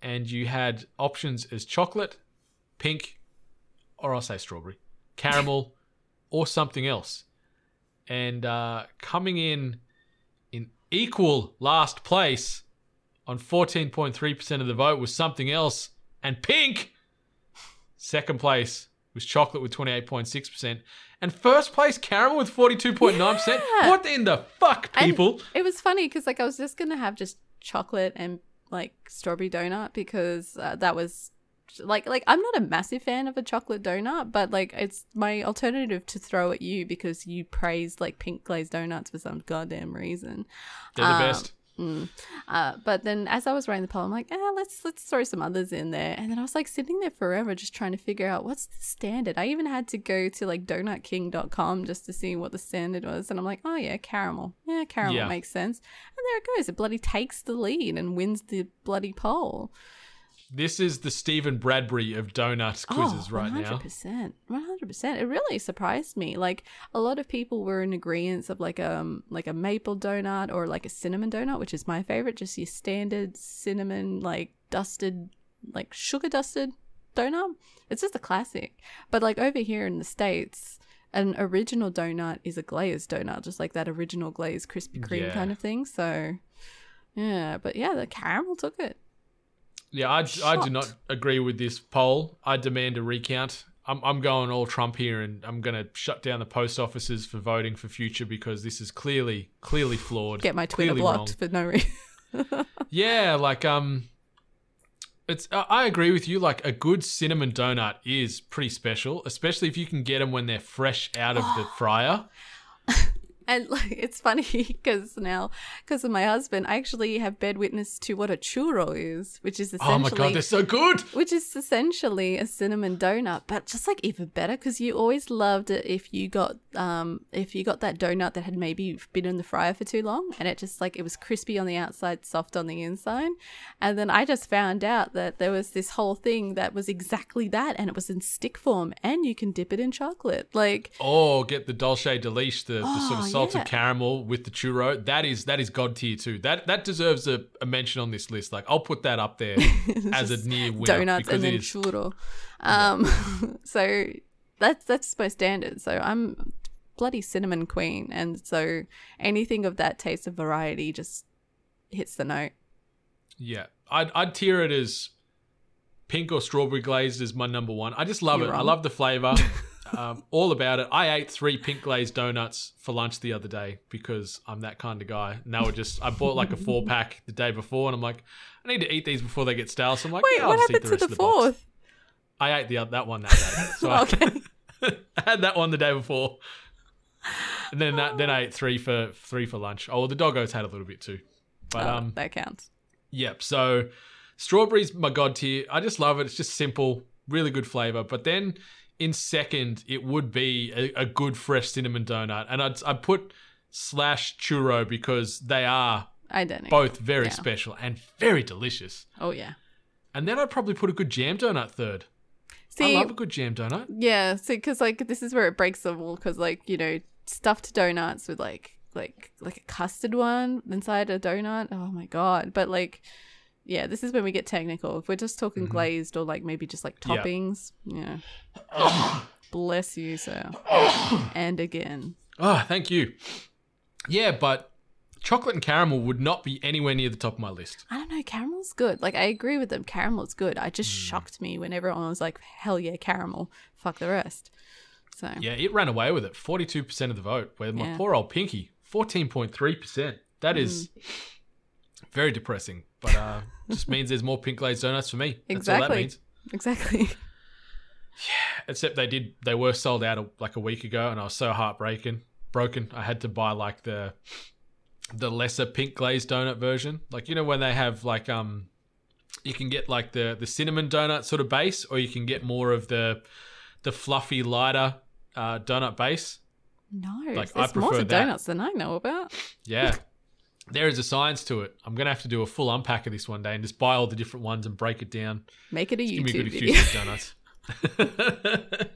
And you had options as chocolate, pink, or I'll say strawberry, caramel, or something else. And coming in equal last place on 14.3% of the vote was something else and pink. Second place was chocolate with 28.6%. And first place, caramel with 42.9%. Yeah. What in the fuck, people? And it was funny because, like, I was just going to have just chocolate and, like, strawberry donut because that was... Like I'm not a massive fan of a chocolate donut, but, like, it's my alternative to throw at you because you praised, like, pink glazed donuts for some goddamn reason. They're the best. But then as I was writing the poll, I'm like, let's throw some others in there. And then I was, like, sitting there forever just trying to figure out what's the standard. I even had to go to, like, donutking.com just to see what the standard was. And I'm like, oh, yeah, caramel. Yeah, caramel makes sense. And there it goes. It bloody takes the lead and wins the bloody poll. This is the Stephen Bradbury of donut quizzes right now. 100%. It really surprised me. Like, a lot of people were in agreement of, like a maple donut or, like, a cinnamon donut, which is my favorite. Just your standard cinnamon, like, dusted, like, sugar dusted donut. It's just a classic. But, like, over here in the States, an original donut is a glazed donut, just like that original glazed Krispy Kreme kind of thing. So, yeah. But, yeah, the caramel took it. Yeah, I do not agree with this poll. I demand a recount. I'm going all Trump here, and I'm going to shut down the post offices for voting for future because this is clearly flawed. Get my Twitter blocked for no reason. Yeah, like it's. I agree with you. Like, a good cinnamon donut is pretty special, especially if you can get them when they're fresh out of the fryer. And, like, it's funny because now, because of my husband, I actually have bed witness to what a churro is, which is essentially... Oh, my God, they're so good! Which is essentially a cinnamon donut, but just, like, even better because you always loved it if you got that donut that had maybe been in the fryer for too long and it just, like, it was crispy on the outside, soft on the inside. And then I just found out that there was this whole thing that was exactly that and it was in stick form and you can dip it in chocolate. Like... Oh, get the Dolce Delish, the sort of salted caramel with the churro. That is god tier too. That deserves a mention on this list. Like, I'll put that up there as a near winner. Donuts and then churro. So that's my standard. So I'm bloody cinnamon queen, and so anything of that taste of variety just hits the note. Yeah, I'd tier it as pink or strawberry glazed is my number one. I just love You're it. Wrong. I love the flavor. All about it. I ate 3 pink glazed donuts for lunch the other day because I'm that kind of guy. And they were just, I bought like a 4-pack the day before and I'm like, I need to eat these before they get stale. So I'm like, wait, yeah, I'll just eat the rest of the box. Box. I ate that one that day. So I had that one the day before. And then then I ate three for lunch. Oh, well, the doggos had a little bit too. But that counts. Yep. So strawberries, my god tier. I just love it. It's just simple, really good flavor. But then in second, it would be a good fresh cinnamon donut. And I'd put / churro because they are both very special and very delicious. Oh, yeah. And then I'd probably put a good jam donut third. See, I love a good jam donut. Yeah, because, like, this is where it breaks the wall because, like, you know, stuffed donuts with, like a custard one inside a donut. Oh, my God. But, like... Yeah, this is when we get technical. If we're just talking glazed or, like, maybe just, like, toppings. Yeah. Bless you, sir. And again. Oh, thank you. Yeah, but chocolate and caramel would not be anywhere near the top of my list. I don't know. Caramel's good. Like, I agree with them. Caramel's good. It just shocked me when everyone was like, hell yeah, caramel. Fuck the rest. So yeah, it ran away with it. 42% of the vote. Where my poor old Pinky, 14.3%. That is very depressing. But just means there's more pink glazed donuts for me. That's all that means. Exactly. Yeah, except they were sold out like a week ago, and I was so broken. I had to buy like the lesser pink glazed donut version. Like, you know, when they have like you can get like the cinnamon donut sort of base, or you can get more of the fluffy lighter donut base. No, like, there's more to donuts than I know about. Yeah. There is a science to it. I'm going to have to do a full unpack of this one day and just buy all the different ones and break it down. Make it a YouTube video. It's going to be good at donuts.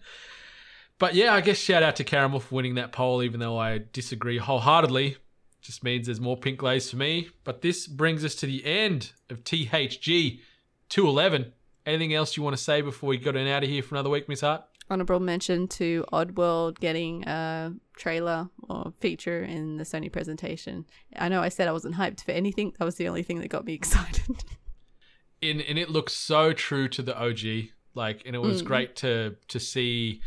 But yeah, I guess shout out to Caramel for winning that poll, even though I disagree wholeheartedly. Just means there's more pink glaze for me. But this brings us to the end of THG 211. Anything else you want to say before we get on out of here for another week, Miss Hart? Honorable mention to Oddworld getting a trailer or feature in the Sony presentation. I know I said I wasn't hyped for anything. That was the only thing that got me excited. And it looks so true to the OG. Like, and it was great to see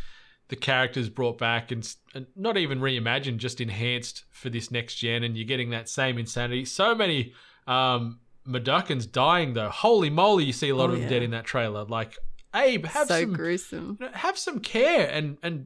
the characters brought back and not even reimagined, just enhanced for this next gen. And you're getting that same insanity. So many Madookans dying though. Holy moly, you see a lot of them dead in that trailer. Like, Abe, gruesome. You know, have some care and you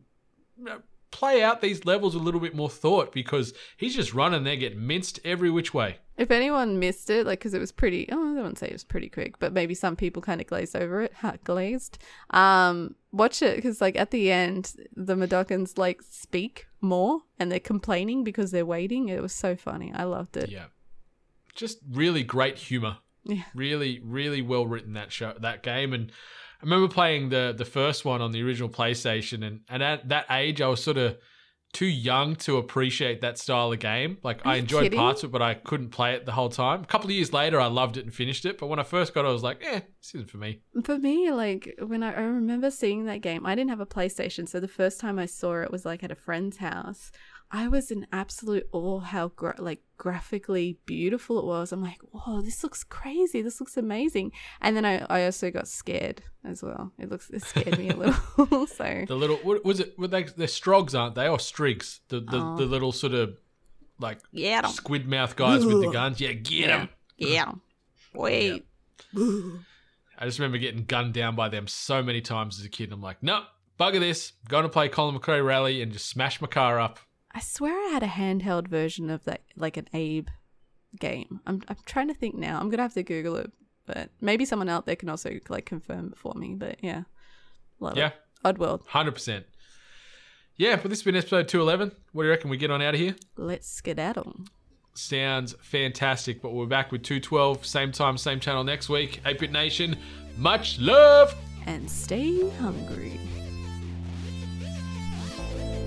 know, play out these levels a little bit more thought, because he's just running there, getting minced every which way. If anyone missed it, like, because it was pretty, I wouldn't say it was pretty quick, but maybe some people kind of glazed over it. Glazed. Watch it, because like at the end, the Madookans like speak more and they're complaining because they're waiting. It was so funny. I loved it. Yeah, just really great humor. Yeah, really, really well written that game. And I remember playing the first one on the original PlayStation, and at that age, I was sort of too young to appreciate that style of game. Like, I enjoyed parts of it, but I couldn't play it the whole time. A couple of years later, I loved it and finished it. But when I first got it, I was like, this isn't for me. For me, like, when I remember seeing that game, I didn't have a PlayStation, so the first time I saw it was, like, at a friend's house. I was in absolute awe how graphically beautiful it was. I'm like, whoa, this looks crazy. This looks amazing. And then I also got scared as well. It scared me a little. So the little, what was it? They're strogs, aren't they? Or strigs? The little sort of like squid mouth guys with the guns. Yeah, get them. Yeah. Wait. Yeah. I just remember getting gunned down by them so many times as a kid. I'm like, nope, bugger this. Going to play Colin McRae Rally and just smash my car up. I swear I had a handheld version of that, like an Abe game. I'm trying to think now. I'm going to have to Google it, but maybe someone out there can also like confirm it for me. But yeah, love it. Oddworld. 100%. Yeah, but this has been episode 211. What do you reckon we get on out of here? Let's skedaddle. Sounds fantastic, but we're back with 212, same time, same channel next week. 8-Bit Nation, much love. And stay hungry.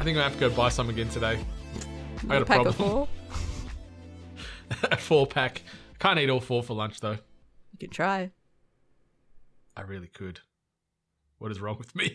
I think I have to go buy some again today. I got a problem. A 4-pack. I can't eat all 4 for lunch though. You can try. I really could. What is wrong with me?